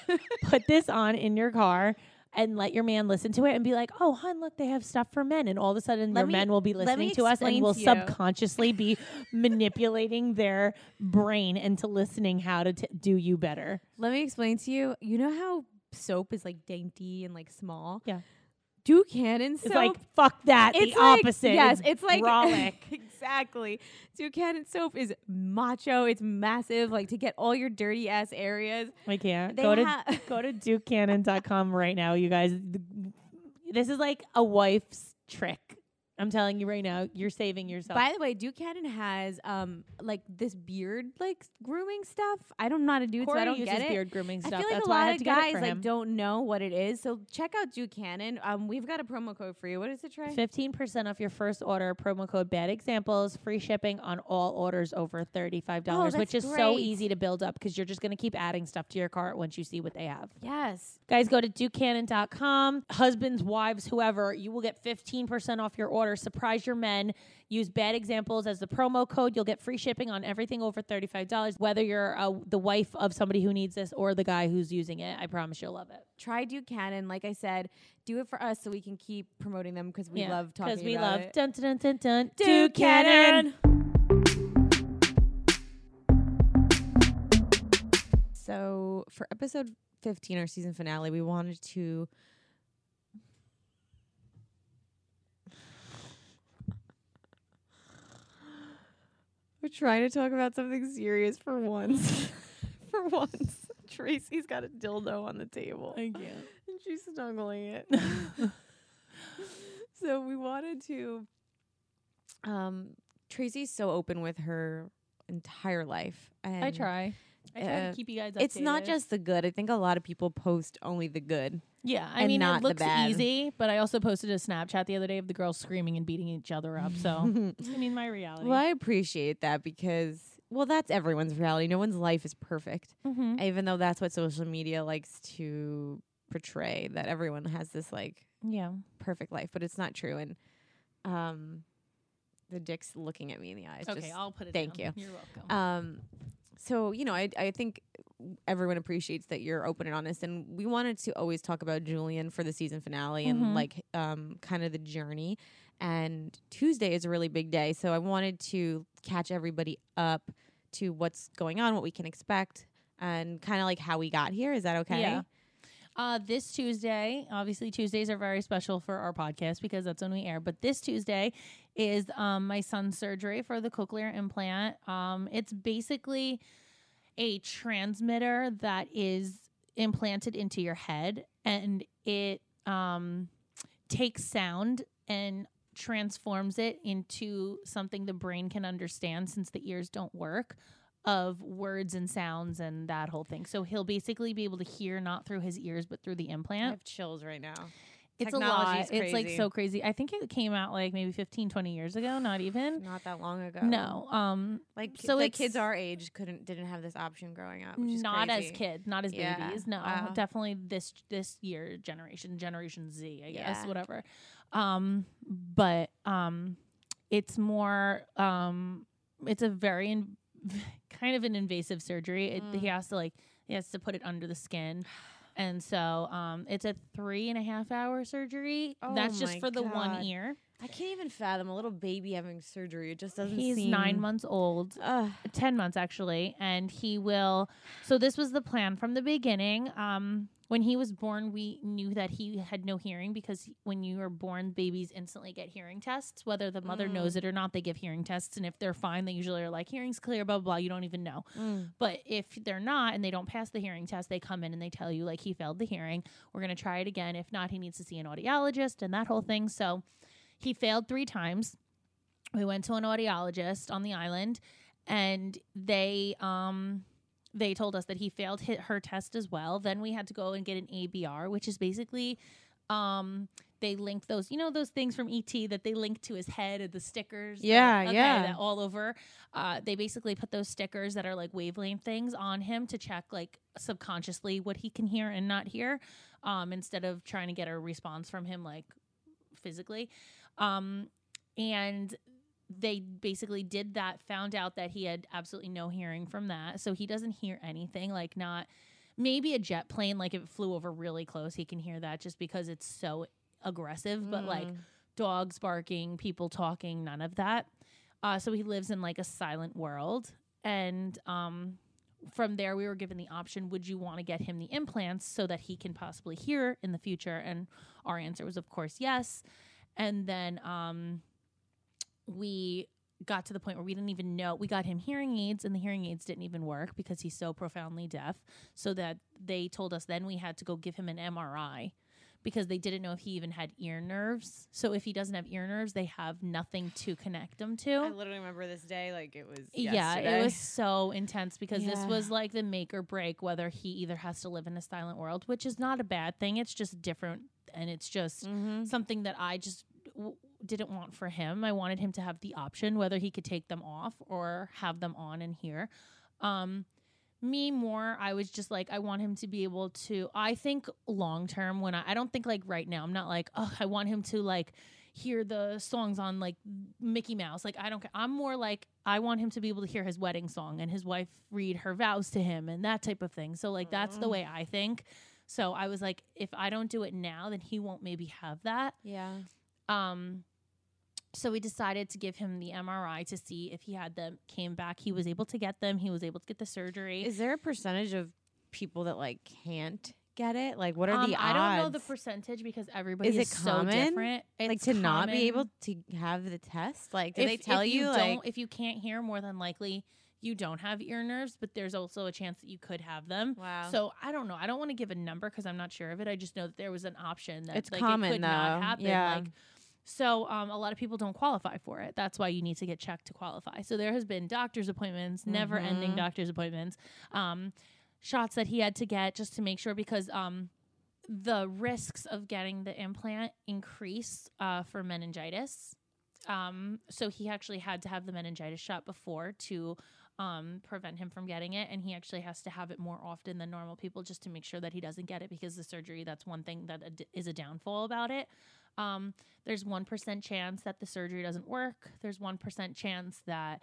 Put this on in your car. And let your man listen to it and be like, oh, hon, look, they have stuff for men. And all of a sudden, your men will be listening to us and will subconsciously be manipulating their brain into listening how to do you better. Let me explain to you. You know how soap is like dainty and like small? Yeah. Duke Cannon soap. It's like, fuck that. It's the opposite. Yes, it's like. Exactly. Duke Cannon soap is macho. It's massive. Like, to get all your dirty ass areas. I can't. Go to DukeCannon.com right now, you guys. This is like a wife's trick. I'm telling you right now, you're saving yourself. By the way, Duke Cannon has like this beard like grooming stuff. I don't know how to do it, Corey, so I don't get it. Beard grooming stuff. I feel like that's a lot of guys like don't know what it is. So check out Duke Cannon. We've got a promo code for you. What is it, Trey? 15% off your first order. Promo code Bad Examples. Free shipping on all orders over $35, which is so easy to build up because you're just gonna keep adding stuff to your cart once you see what they have. Yes, guys, go to DukeCannon.com. Husbands, wives, whoever, you will get 15% off your order. Surprise your men. Use Bad Examples as the promo code. You'll get free shipping on everything over $35, whether you're the wife of somebody who needs this or the guy who's using it. I promise you'll love it. Try Duke Cannon. Like I said, do it for us so we can keep promoting them because we love talking about it. Because we love dun, dun, dun, dun, Duke Cannon. So for episode 15, our season finale, we wanted to... We're trying to talk about something serious for once. For once. Tracy's got a dildo on the table. I can't. And she's snuggling it. So we wanted to... Tracy's so open with her entire life. And I try to keep you guys updated. It's not just the good. I think a lot of people post only the good. Yeah, I mean, it looks easy, but I also posted a Snapchat the other day of the girls screaming and beating each other up. So, I mean, my reality. Well, I appreciate that because Well, that's everyone's reality. No one's life is perfect. Mm-hmm. Even though that's what social media likes to portray, that everyone has this like perfect life, but it's not true. And the dick's looking at me in the eyes. Okay, I'll put it down. Thank you. You're welcome. So, you know, I think everyone appreciates that you're open and honest. And we wanted to always talk about Julian for the season finale and like kind of the journey. And Tuesday is a really big day. So I wanted to catch everybody up to what's going on, what we can expect, and kind of like how we got here. Is that okay? Yeah. This Tuesday, obviously Tuesdays are very special for our podcast because that's when we air. But this Tuesday is my son's surgery for the cochlear implant. It's basically a transmitter that is implanted into your head, and it takes sound and transforms it into something the brain can understand, since the ears don't work, of words and sounds and that whole thing. So he'll basically be able to hear not through his ears but through the implant. I have chills right now. It's a lot. Crazy. It's like so crazy. I think it came out like maybe 15, 20 years ago. Not even. Not that long ago. No. Like so like kids our age didn't have this option growing up. Which is not crazy. As kids, not as babies. No, definitely this year generation Z, I guess, whatever. But it's more. It's a very kind of an invasive surgery. He has to put it under the skin. And so it's a 3.5-hour surgery. Oh, that's just for the one ear. I can't even fathom a little baby having surgery. It just doesn't seem... He's 9 months old. 10 months, actually. And he will... So this was the plan from the beginning. When he was born, we knew that he had no hearing, because when you are born, babies instantly get hearing tests. Whether the mother knows it or not, they give hearing tests. And if they're fine, they usually are like, hearing's clear, blah, blah, blah. You don't even know. But if they're not and they don't pass the hearing test, they come in and they tell you, like, he failed the hearing. We're going to try it again. If not, he needs to see an audiologist and that whole thing. So... he failed 3 times. We went to an audiologist on the island, and they told us that he failed her test as well. Then we had to go and get an ABR, which is basically they link those, you know, those things from ET that they link to his head and the stickers. That all over. They basically put those stickers that are like wavelength things on him to check like subconsciously what he can hear and not hear, instead of trying to get a response from him like physically. And they basically did that, found out that he had absolutely no hearing from that. So he doesn't hear anything, like not maybe a jet plane. Like if it flew over really close, he can hear that just because it's so aggressive, but like dogs barking, people talking, none of that. So he lives in like a silent world. And, from there we were given the option, would you want to get him the implants so that he can possibly hear in the future? And our answer was of course yes. And then we got to the point where we didn't even know. We got him hearing aids, and the hearing aids didn't even work because he's so profoundly deaf. So that they told us then we had to go give him an MRI, because they didn't know if he even had ear nerves. So if he doesn't have ear nerves, they have nothing to connect him to. I literally remember this day like it was yesterday. Yeah, it was so intense, because this was like the make or break, whether he either has to live in a silent world, which is not a bad thing. It's just different, and it's just something that I just didn't want for him. I wanted him to have the option whether he could take them off or have them on and hear. I was just like, I want him to be able to, I think long term, when I don't think like right now, I'm not like, oh, I want him to like hear the songs on like Mickey Mouse. Like, I don't care. I'm more like, I want him to be able to hear his wedding song and his wife read her vows to him and that type of thing. So like, that's the way I think. So I was like, if I don't do it now, then he won't maybe have that. Yeah. So we decided to give him the MRI to see if he had them. Came back, he was able to get them. He was able to get the surgery. Is there a percentage of people that like can't get it? Like, what are the odds? I don't know the percentage, because everybody is so different. It's like to common. Not be able to have the test. Like, did they tell you like if you can't hear, more than likely you don't have ear nerves, but there's also a chance that you could have them. Wow. So I don't know. I don't want to give a number because I'm not sure of it. I just know that there was an option that it's like common, it could not happen. Yeah. Like, so a lot of people don't qualify for it. That's why you need to get checked to qualify. So there has been doctor's appointments, never-ending doctor's appointments, shots that he had to get just to make sure, because the risks of getting the implant increase for meningitis. So he actually had to have the meningitis shot before to prevent him from getting it, and he actually has to have it more often than normal people just to make sure that he doesn't get it, because the surgery, that's one thing that is a downfall about it. There's 1% chance that the surgery doesn't work. There's 1% chance that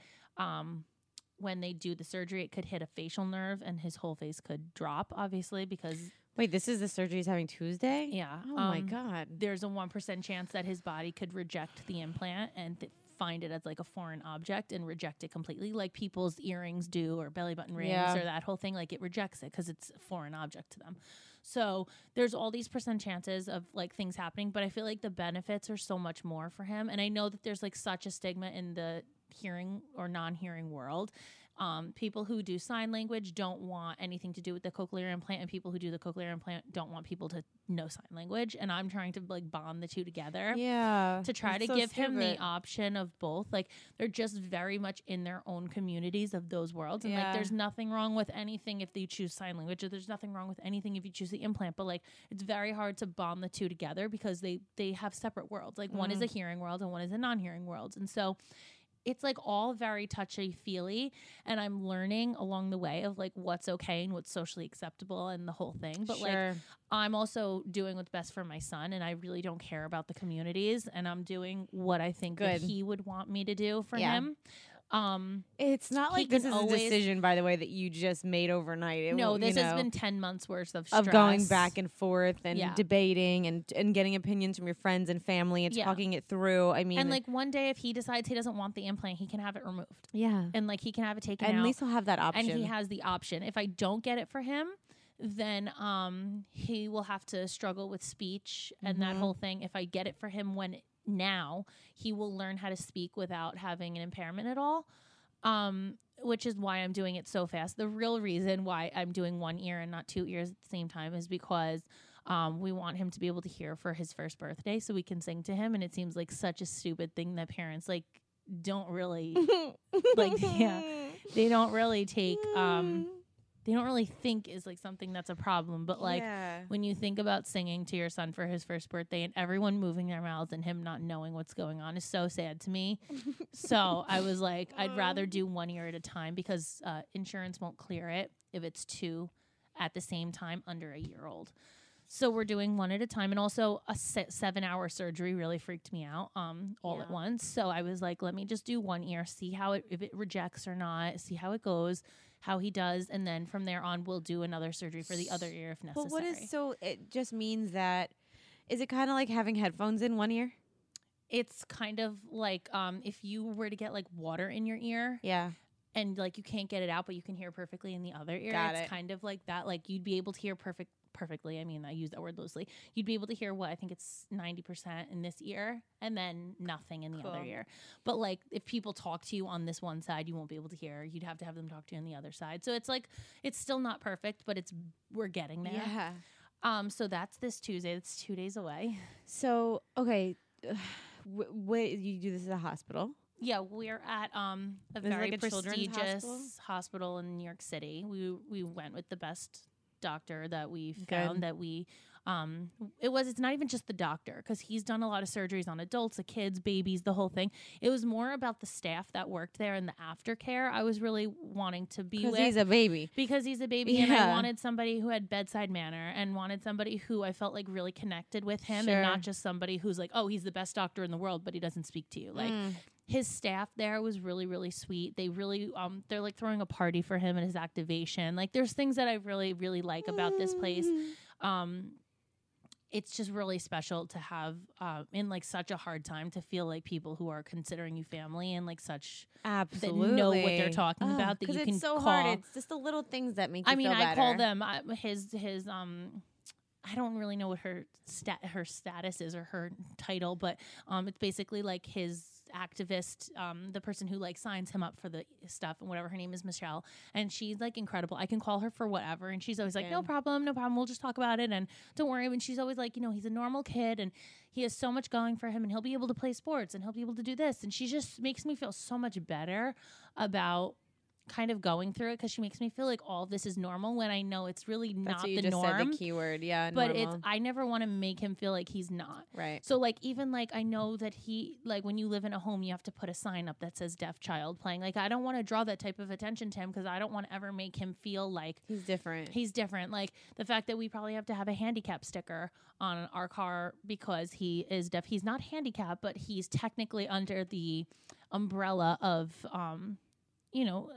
when they do the surgery, it could hit a facial nerve and his whole face could drop, obviously, because... Wait, this is the surgery he's having Tuesday? Yeah. Oh, my God. There's a 1% chance that his body could reject the implant and find it as, like, a foreign object and reject it completely, like people's earrings do, or belly button rings, or that whole thing. Like, it rejects it because it's a foreign object to them. So there's all these percent chances of, like, things happening, but I feel like the benefits are so much more for him. And I know that there's, like, such a stigma in the hearing or non-hearing world. People who do sign language don't want anything to do with the cochlear implant, and people who do the cochlear implant don't want people to know sign language. And I'm trying to, like, bond the two together. Yeah. To try to give him the option of both. Like, they're just very much in their own communities of those worlds. And like, there's nothing wrong with anything if they choose sign language, or there's nothing wrong with anything if you choose the implant. But, like, it's very hard to bond the two together because they have separate worlds. Like, one is a hearing world and one is a non-hearing world. And so it's, like, all very touchy-feely, and I'm learning along the way of, like, what's okay and what's socially acceptable and the whole thing. But, like, I'm also doing what's best for my son, and I really don't care about the communities, and I'm doing what I think that he would want me to do for him. It's not like this is a decision, by the way, that you just made overnight. No, this has been 10 months worth of stress. Of going back and forth and debating and getting opinions from your friends and family and talking it through. I mean, and, like, one day if he decides he doesn't want the implant, he can have it removed. Yeah. And, like, he can have it taken out. At least he'll have that option. And he has the option. If I don't get it for him, then he will have to struggle with speech and that whole thing. If I get it for him now he will learn how to speak without having an impairment at all, which is why I'm doing it so fast. The real reason why I'm doing one ear and not two ears at the same time is because we want him to be able to hear for his first birthday so we can sing to him, and it seems like such a stupid thing that parents, like, don't really they don't really take they don't really think is, like, something that's a problem. But, like, when you think about singing to your son for his first birthday and everyone moving their mouths and him not knowing what's going on is so sad to me. So I was like, I'd rather do one ear at a time because insurance won't clear it if it's two at the same time under a year old. So we're doing one at a time. And also a 7-hour surgery really freaked me out all at once. So I was like, let me just do one ear, see how if it rejects or not, see how it goes, how he does, and then from there on we'll do another surgery for the other ear if necessary. But it just means that, is it kind of like having headphones in one ear? It's kind of like if you were to get, like, water in your ear. Yeah. And, like, you can't get it out, but you can hear perfectly in the other ear. It's kind of like that. Like, you'd be able to hear perfectly. I mean, I use that word loosely. You'd be able to hear I think it's 90% in this ear and then nothing in the other ear. But, like, if people talk to you on this one side, you won't be able to hear. You'd have to have them talk to you on the other side. So it's, like, it's still not perfect, but we're getting there. Yeah. So that's this Tuesday. That's 2 days away. So, okay. You do this at a hospital? Yeah, we're at a very prestigious hospital in New York City. We went with the best doctor that we found. That we it's not even just the doctor, because he's done a lot of surgeries on adults, the kids, babies, the whole thing. It was more about the staff that worked there and the aftercare. I was really wanting to be with, because he's a baby and I wanted somebody who had bedside manner and wanted somebody who I felt like really connected with him, and not just somebody who's like, oh, he's the best doctor in the world but he doesn't speak to you. Like, his staff there was really, really sweet. They really, they're, like, throwing a party for him and his activation. Like, there's things that I really, really like about this place. It's just really special to have in, like, such a hard time to feel like people who are considering you family and, like, such that know what they're talking about, that you can call. Because it's so hard. It's just the little things that make you feel better. I call them his I don't really know what her status is or her title, but it's basically, like, his activist, the person who, like, signs him up for the stuff and whatever. Her name is Michelle, and she's, like, incredible. I can call her for whatever, and she's always like, no problem, we'll just talk about it and don't worry. And she's always like, he's a normal kid and he has so much going for him and he'll be able to play sports and he'll be able to do this. And she just makes me feel so much better about kind of going through it because she makes me feel like all this is normal when I know it's really not. That's what you the norm. Said the keyword, yeah. But normal. It's I never want to make him feel like he's not right. So like even like I know that he like when you live in a home you have to put a sign up that says deaf child playing. Like I don't want to draw that type of attention to him because I don't want to ever make him feel like he's different. He's different. Like the fact that we probably have to have a handicap sticker on our car because he is deaf. He's not handicapped, but he's technically under the umbrella of you know,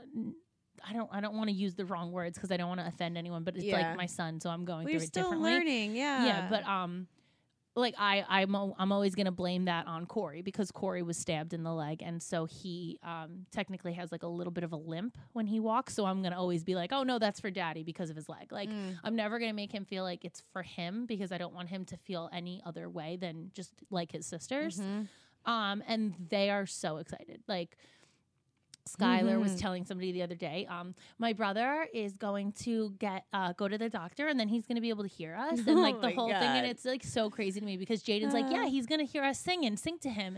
I don't want to use the wrong words because I don't want to offend anyone, but it's like my son, so I'm going through it differently. We're still learning, yeah. Yeah, but like I'm always going to blame that on Corey because Corey was stabbed in the leg, and so he technically has like a little bit of a limp when he walks, so I'm going to always be like, oh, no, that's for daddy because of his leg. Like, I'm never going to make him feel like it's for him because I don't want him to feel any other way than just like his sisters. Mm-hmm. And they are so excited. Like, Skylar was telling somebody the other day, my brother is going to go to the doctor and then he's going to be able to hear us and like the whole thing. And it's like so crazy to me because Jaden's like, yeah, he's going to hear us sing and sing to him.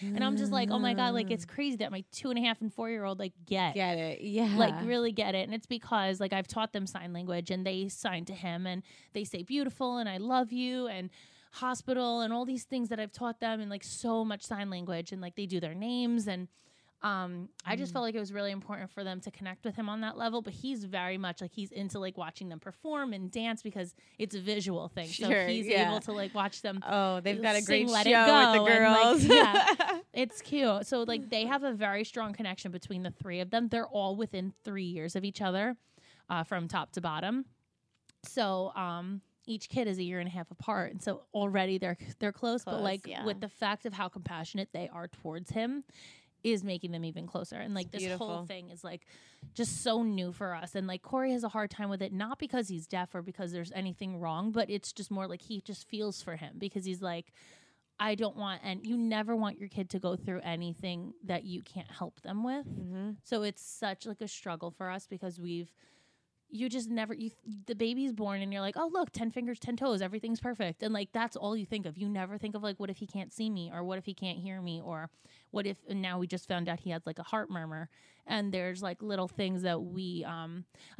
And I'm just like, oh my God, like it's crazy that my 2.5- and 4-year-old like get it. Yeah. Like really get it. And it's because like I've taught them sign language and they sign to him and they say beautiful and I love you and hospital and all these things that I've taught them and like so much sign language and like they do their names and I just felt like it was really important for them to connect with him on that level, but he's very much like he's into like watching them perform and dance because it's a visual thing. Sure, so he's able to like watch them. Oh, they've got a great show with the girls. And, like, yeah, it's cute. So like they have a very strong connection between the three of them. They're all within 3 years of each other, from top to bottom. So, each kid is a 1.5 years apart. And so already they're close, but like with the fact of how compassionate they are towards him, is making them even closer. And like this whole thing is like just so new for us. And like Corey has a hard time with it, not because he's deaf or because there's anything wrong, but it's just more like he just feels for him because he's like, I don't want, and you never want your kid to go through anything that you can't help them with. Mm-hmm. So it's such like a struggle for us because the baby's born and you're like, oh, look, 10 fingers, 10 toes, everything's perfect. And like, that's all you think of. You never think of like, what if he can't see me or what if he can't hear me or what if, and now we just found out he has like a heart murmur and there's like little things that we, I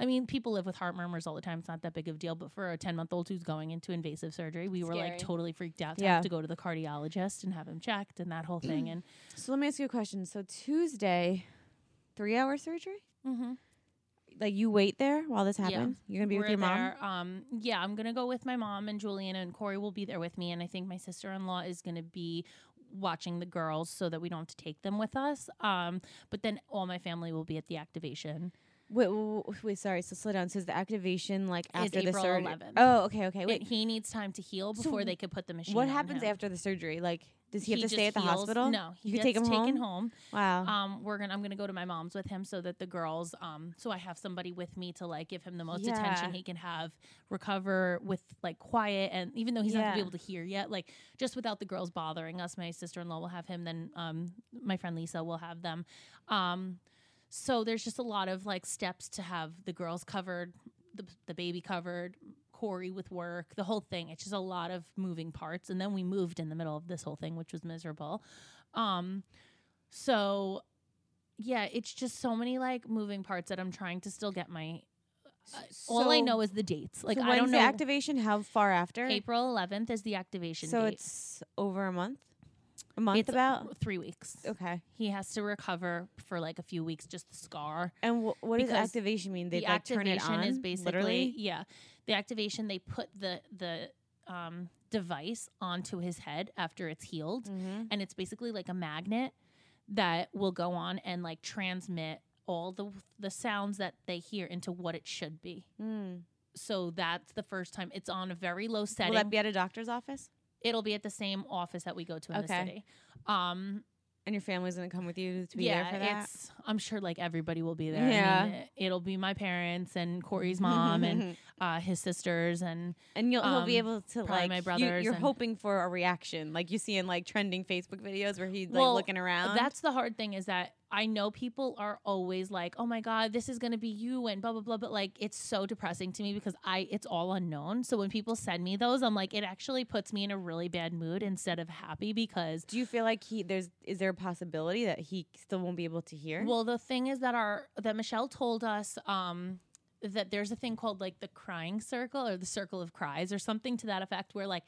mean, people live with heart murmurs all the time. It's not that big of a deal, but for a 10-month-old who's going into invasive surgery, we were like totally freaked out to have to go to the cardiologist and have him checked and that whole thing. And so let me ask you a question. So Tuesday, 3-hour surgery? Mm-hmm. Like you wait there while this happens? Yeah. You're going to be with your mom? There. Yeah, I'm going to go with my mom and Julian and Corey will be there with me. And I think my sister-in-law is going to be watching the girls so that we don't have to take them with us. But then all my family will be at the activation. Wait, sorry. So slow down. So is the activation like after the surgery? April 11th. Oh, okay. Wait. He needs time to heal before they could put the machine on him. What happens after the surgery? Like... Does he have to stay at the hospital? No, he gets taken home. Wow. I'm gonna go to my mom's with him so that the girls, so I have somebody with me to like give him the most attention he can have, recover with like quiet, and even though he's not gonna be able to hear yet, like just without the girls bothering us, my sister-in-law will have him. Then my friend Lisa will have them. So there's just a lot of like steps to have the girls covered, the baby covered. Corey with work, the whole thing. It's just a lot of moving parts. And then we moved in the middle of this whole thing, which was miserable. So yeah, it's just so many like moving parts that I'm trying to still get my, all I know is the dates. Like so I don't know. The activation, how far after? April 11th is the activation date. So it's over a month? A month it's about? 3 weeks. Okay. He has to recover for like a few weeks, just the scar. And what does activation mean? They like turn it on? The activation is basically, literally? Yeah. The activation, they put the device onto his head after it's healed. Mm-hmm. And it's basically like a magnet that will go on and like transmit all the sounds that they hear into what it should be. Mm. So that's the first time. It's on a very low setting. Will that be at a doctor's office? It'll be at the same office that we go to in the city. And your family's going to come with you to be there for that? I'm sure, like, everybody will be there. Yeah. I mean, it'll be my parents and Corey's mom and his sisters. And he'll be able to, like, my brothers. You're hoping for a reaction. Like, you see in, like, trending Facebook videos where he's, like, looking around. That's the hard thing is that I know people are always like, oh my God, this is going to be you and blah, blah, blah. But like, it's so depressing to me because it's all unknown. So when people send me those, I'm like, it actually puts me in a really bad mood instead of happy because. Do you feel like is there a possibility that he still won't be able to hear? Well, the thing is that that Michelle told us, that there's a thing called like the crying circle or the circle of cries or something to that effect where like,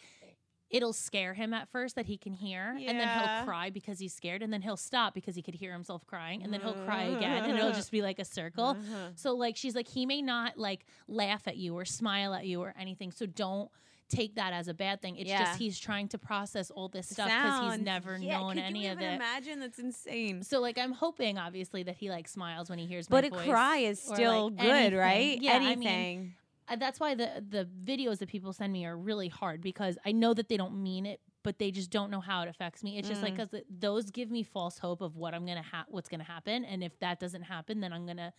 it'll scare him at first that he can hear, yeah. and then he'll cry because he's scared, and then he'll stop because he could hear himself crying, and then he'll cry again, and it'll just be like a circle. So like she's like, he may not like laugh at you or smile at you or anything, so don't take that as a bad thing. It's just he's trying to process all this stuff because he's never known any of it. Can you imagine? That's insane. So like I'm hoping obviously that he like smiles when he hears my voice. But a cry is still like, good, anything. Right? Yeah, anything. I mean, that's why the videos that people send me are really hard because I know that they don't mean it, but they just don't know how it affects me. It's just like because those give me false hope of what I'm gonna what's gonna happen, and if that doesn't happen, then I'm gonna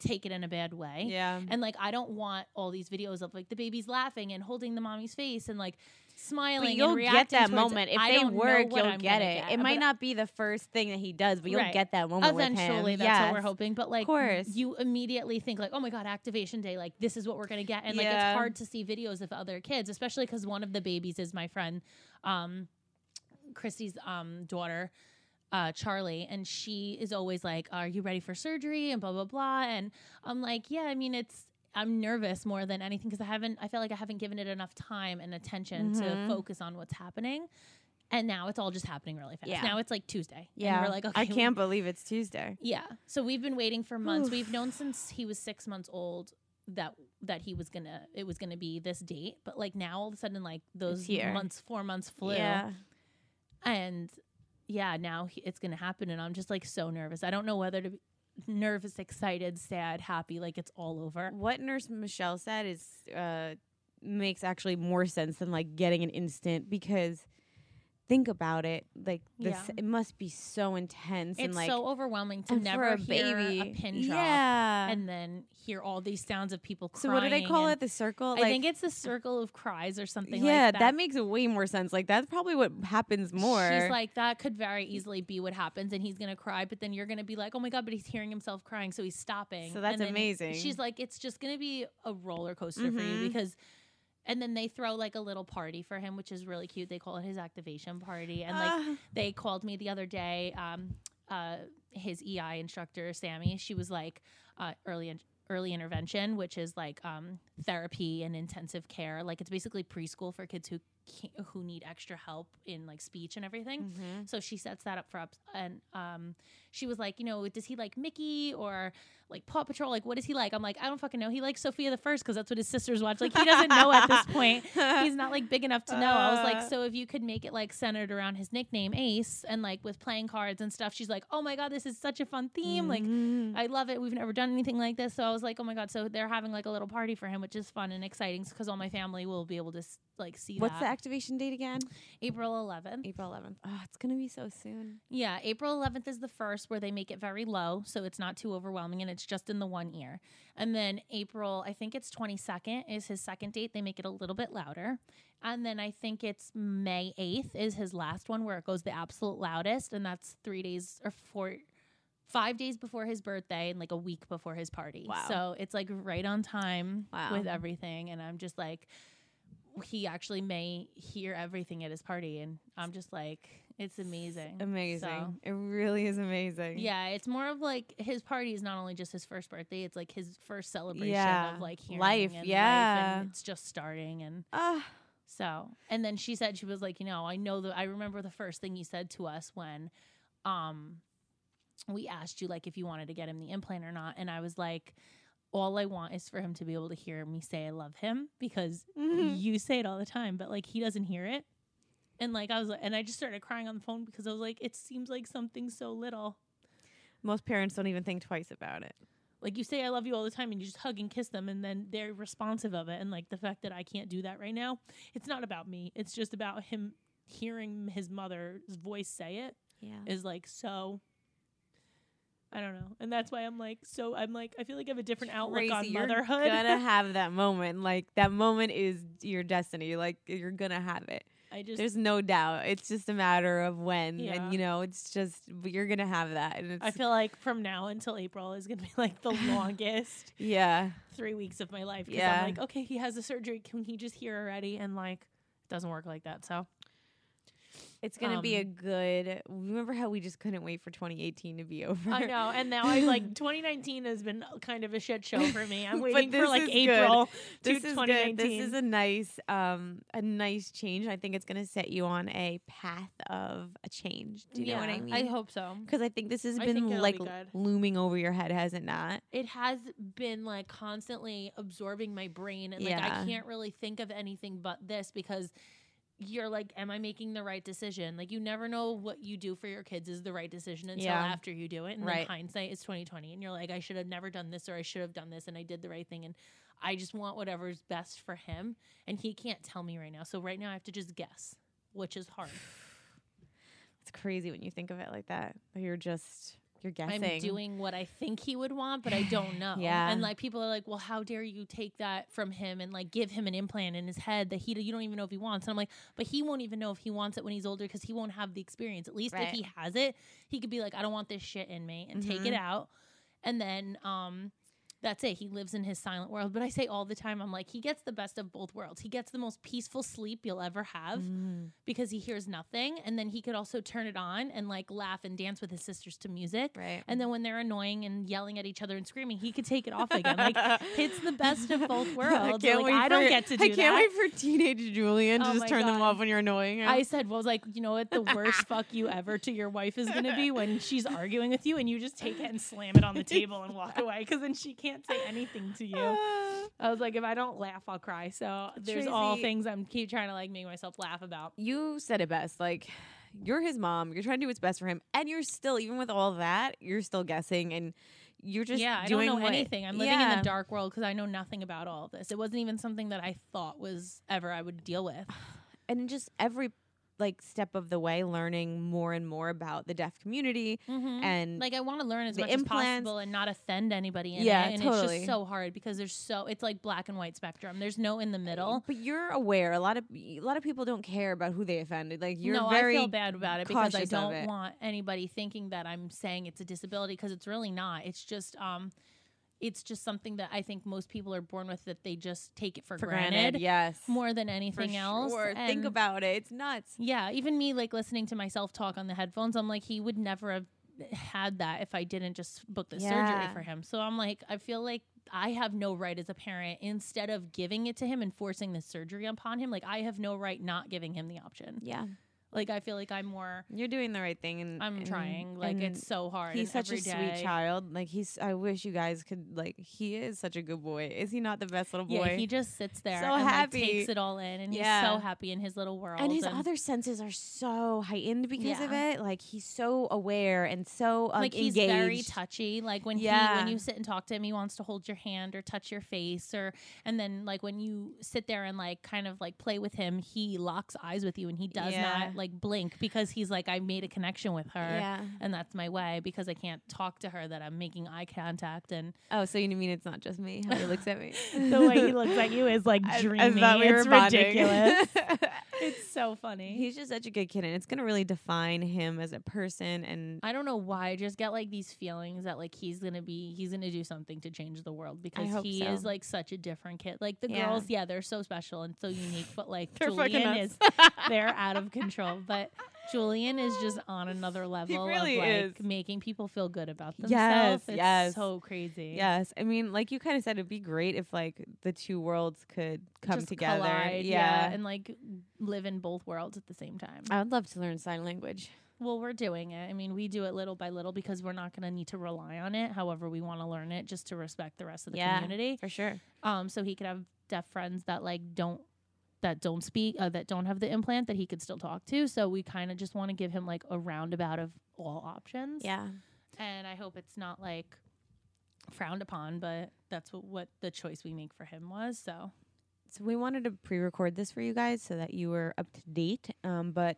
take it in a bad way. Yeah, and like I don't want all these videos of like the baby's laughing and holding the mommy's face and like smiling. But you'll and reacting get that moment if they work. You'll I'm get it. Get. It might but not be the first thing that he does, but you'll get that moment eventually. With him. That's what we're hoping. But like, of course, you immediately think like, oh my God, activation day! Like this is what we're gonna get. And like it's hard to see videos of other kids, especially because one of the babies is my friend, Christy's daughter. Charlie, and she is always like, are you ready for surgery and blah blah blah, and I'm like, yeah, I mean I'm nervous more than anything because I feel like I haven't given it enough time and attention to focus on what's happening, and now it's all just happening really fast. Now it's like Tuesday and we're like, okay, I can't believe it's Tuesday. So we've been waiting for months. We've known since he was 6 months old that he was gonna it was gonna be this date, but like now all of a sudden like those months 4 months flew and now it's going to happen. And I'm just like so nervous. I don't know whether to be nervous, excited, sad, happy, like it's all over. What Nurse Michelle said is makes actually more sense than like getting an instant, because think about it. Like this, it must be so intense. It's and, like, so overwhelming to never hear a pin drop and then hear all these sounds of people crying. So what do they call it? The circle? I think it's the circle of cries or something like that. Yeah, that makes way more sense. Like that's probably what happens more. She's like, that could very easily be what happens, and he's going to cry, but then you're going to be like, oh my God, but he's hearing himself crying, so he's stopping. So that's amazing. She's like, it's just going to be a roller coaster for you because... And then they throw like a little party for him, which is really cute. They call it his activation party. And like they called me the other day, his EI instructor, Sammy. She was like early intervention, which is like therapy and intensive care. Like it's basically preschool for kids who need extra help in like speech and everything. So she sets that up for us, and she was like, you know, does he like Mickey or like Paw Patrol? Like, what is he like? I'm like, I don't fucking know. He likes Sophia the First because that's what his sisters watch. Like, he doesn't know at this point. He's not like big enough to know. I was like, so if you could make it like centered around his nickname Ace and like with playing cards and stuff. She's like, oh my God, this is such a fun theme. Like, I love it. We've never done anything like this. So I was like, oh my God. So they're having like a little party for him, which is fun and exciting because all my family will be able to like see. What's the activation date again? April 11th. April 11th. Oh, it's gonna be so soon. Yeah, April 11th is the first where they make it very low, so it's not too overwhelming, and it's just in the one ear. And then April, I think it's 22nd is his second date. They make it a little bit louder. And then I think it's May 8th is his last one where it goes the absolute loudest, and that's 3 days or 5 days before his birthday and like a week before his party. Wow. So it's like right on time with everything, and I'm just like, he actually may hear everything at his party, and I'm just like, it's amazing. So, it really is amazing. Yeah, it's more of like his party is not only just his first birthday, it's like his first celebration of like hearing life and life, and it's just starting. And so, and then she said, she was like, you know, I remember the first thing you said to us when we asked you like if you wanted to get him the implant or not, and I was like, all I want is for him to be able to hear me say I love him, because you say it all the time, but like he doesn't hear it. And like I was like, and I just started crying on the phone because I was like, it seems like something so little. Most parents don't even think twice about it. Like you say I love you all the time, and you just hug and kiss them, and then they're responsive of it. And like the fact that I can't do that right now, it's not about me. It's just about him hearing his mother's voice say it. Yeah, is like so. I don't know. And that's why I'm like, so I'm like, I feel like I have a different outlook on motherhood. You're going to have that moment. Like that moment is your destiny. Like you're going to have it. There's no doubt. It's just a matter of when. Yeah. And, you know, it's just, you're going to have that. And it's, I feel like from now until April is going to be like the longest 3 weeks of my life. Because I'm like, okay, he has the surgery. Can he just hear already? And like, it doesn't work like that. So it's going to be a good, remember how we just couldn't wait for 2018 to be over? I know. And now I like 2019 has been kind of a shit show for me. I'm waiting for like April to 2019. This is a nice change. I think it's going to set you on a path of a change. Do you know what I mean? I hope so. Because I think this has been like looming over your head, has it not? It has been like constantly absorbing my brain. And like I can't really think of anything but this because you're like, am I making the right decision? Like, you never know what you do for your kids is the right decision until after you do it. And then hindsight is 20/20. And you're like, I should have never done this, or I should have done this, and I did the right thing. And I just want whatever's best for him. And he can't tell me right now. So right now I have to just guess, which is hard. It's crazy when you think of it like that. You're guessing. I'm doing what I think he would want, but I don't know. And like people are like, well, how dare you take that from him and like give him an implant in his head that you don't even know if he wants. And I'm like, but he won't even know if he wants it when he's older because he won't have the experience. At least if he has it, he could be like, I don't want this shit in me and take it out. And then that's it. He lives in his silent world. But I say all the time, I'm like, he gets the best of both worlds. He gets the most peaceful sleep you'll ever have because he hears nothing. And then he could also turn it on and like laugh and dance with his sisters to music. Right. And then when they're annoying and yelling at each other and screaming, he could take it off again. Like it's the best of both worlds. I can't wait for teenage Julian to just turn them off when you're annoying her. I said, well, I was like, you know what? The worst fuck you ever to your wife is going to be when she's arguing with you and you just take it and slam it on the table and walk away because then she can't say anything to you. I was like, if I don't laugh, I'll cry. So there's Tracy, all things I'm keep trying to like make myself laugh about. You said it best. Like, you're his mom. You're trying to do what's best for him, and you're still, even with all that, you're still guessing, and you're just doing. I don't know anything. I'm living in the dark world because I know nothing about all of this. It wasn't even something that I thought was ever I would deal with, and just every like step of the way learning more and more about the deaf community and like I want to learn as much as possible and not offend anybody in it. And it's just so hard because there's so, it's like black and white spectrum. There's no in the middle. But you're aware a lot of people don't care about who they offended. Like you're very I feel bad about it because I don't want anybody thinking that I'm saying it's a disability because it's really not. It's just something that I think most people are born with that they just take it for granted. Yes. More than anything else. Sure. Think about it. It's nuts. Yeah. Even me, like listening to myself talk on the headphones, I'm like, he would never have had that if I didn't just book the surgery for him. So I'm like, I feel like I have no right as a parent, instead of giving it to him and forcing the surgery upon him, like I have no right not giving him the option. Yeah. Like, I feel like I'm more... You're doing the right thing. I'm trying. Like, it's so hard. He's such a sweet child. Like, I wish you guys could... Like, he is such a good boy. Is he not the best little boy? Yeah, he just sits there so happy. Like, takes it all in. And he's so happy in his little world. And his other senses are so heightened because of it. Like, he's so aware and so like, engaged. He's very touchy. Like, when you sit and talk to him, he wants to hold your hand or touch your face. And then, like, when you sit there and, like, kind of, like, play with him, he locks eyes with you and he does not... like blink because he's like, I made a connection with her and that's my way because I can't talk to her that I'm making eye contact. And so you mean it's not just me how he looks at me? The way he looks at you is like dreamy. It's ridiculous. It's so funny. He's just such a good kid and it's gonna really define him as a person. And I don't know why I just get like these feelings that like he's gonna do something to change the world because he is like such a different kid. Like the girls they're so special and so unique, but like Julian is they're out of control. But Julian is just on another level of making people feel good about themselves. It's so crazy. Yes. I mean, like you kind of said, it'd be great if like the two worlds could come just together. Collide, and like live in both worlds at the same time. I would love to learn sign language. Well, we're doing it. I mean, we do it little by little because we're not going to need to rely on it. However, we want to learn it just to respect the rest of the community. For sure. So he could have deaf friends that like don't speak, that don't have the implant, that he could still talk to. So we kind of just want to give him like a roundabout of all options. Yeah. And I hope it's not like frowned upon, but that's what the choice we make for him was. So we wanted to pre-record this for you guys so that you were up to date. But by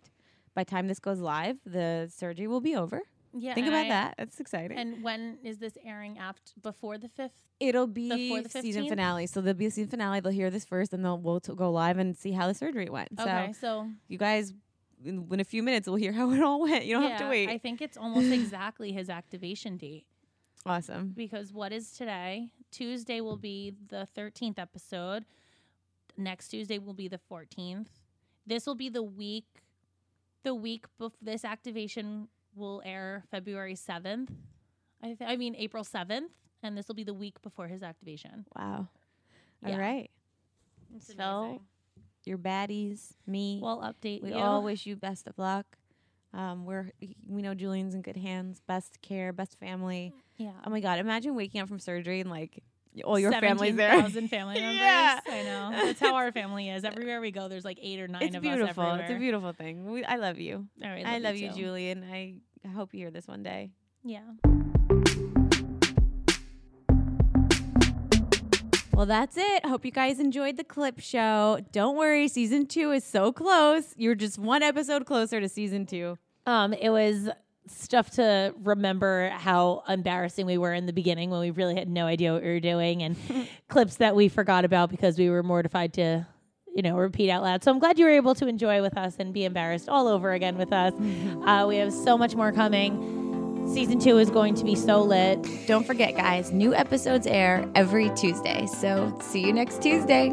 the time this goes live, the surgery will be over. Yeah, think about that. That's exciting. And when is this airing? Before the 5th? It'll be season finale. So there'll be a season finale. They'll hear this first, and we'll go live and see how the surgery went. Okay, so you guys, in a few minutes, we'll hear how it all went. You don't have to wait. I think it's almost exactly his activation date. Awesome. Because what is today? Tuesday will be the 13th episode. Next Tuesday will be the 14th. This will be the week. The week before this activation will air February 7th. I mean April 7th, and this will be the week before his activation. Wow. Yeah. All right. It's amazing. Your baddies, me. We'll update you. We all wish you best of luck. We know Julian's in good hands. Best care, best family. Yeah. Oh my God! Imagine waking up from surgery and like all your family's there. 17,000 family members. Yeah. I know. That's how our family is. Everywhere we go, there's like 8 or 9 of us everywhere. It's a beautiful thing. I love you. All right. I love you, Julian. I hope you hear this one day. Yeah. Well, that's it. Hope you guys enjoyed the clip show. Don't worry, season 2 is so close. You're just one episode closer to season 2. It was stuff to remember how embarrassing we were in the beginning when we really had no idea what we were doing, and clips that we forgot about because we were mortified to, repeat out loud. So I'm glad you were able to enjoy with us and be embarrassed all over again with us. We have so much more coming. Season 2 is going to be so lit. Don't forget, guys, new episodes air every Tuesday. So see you next Tuesday.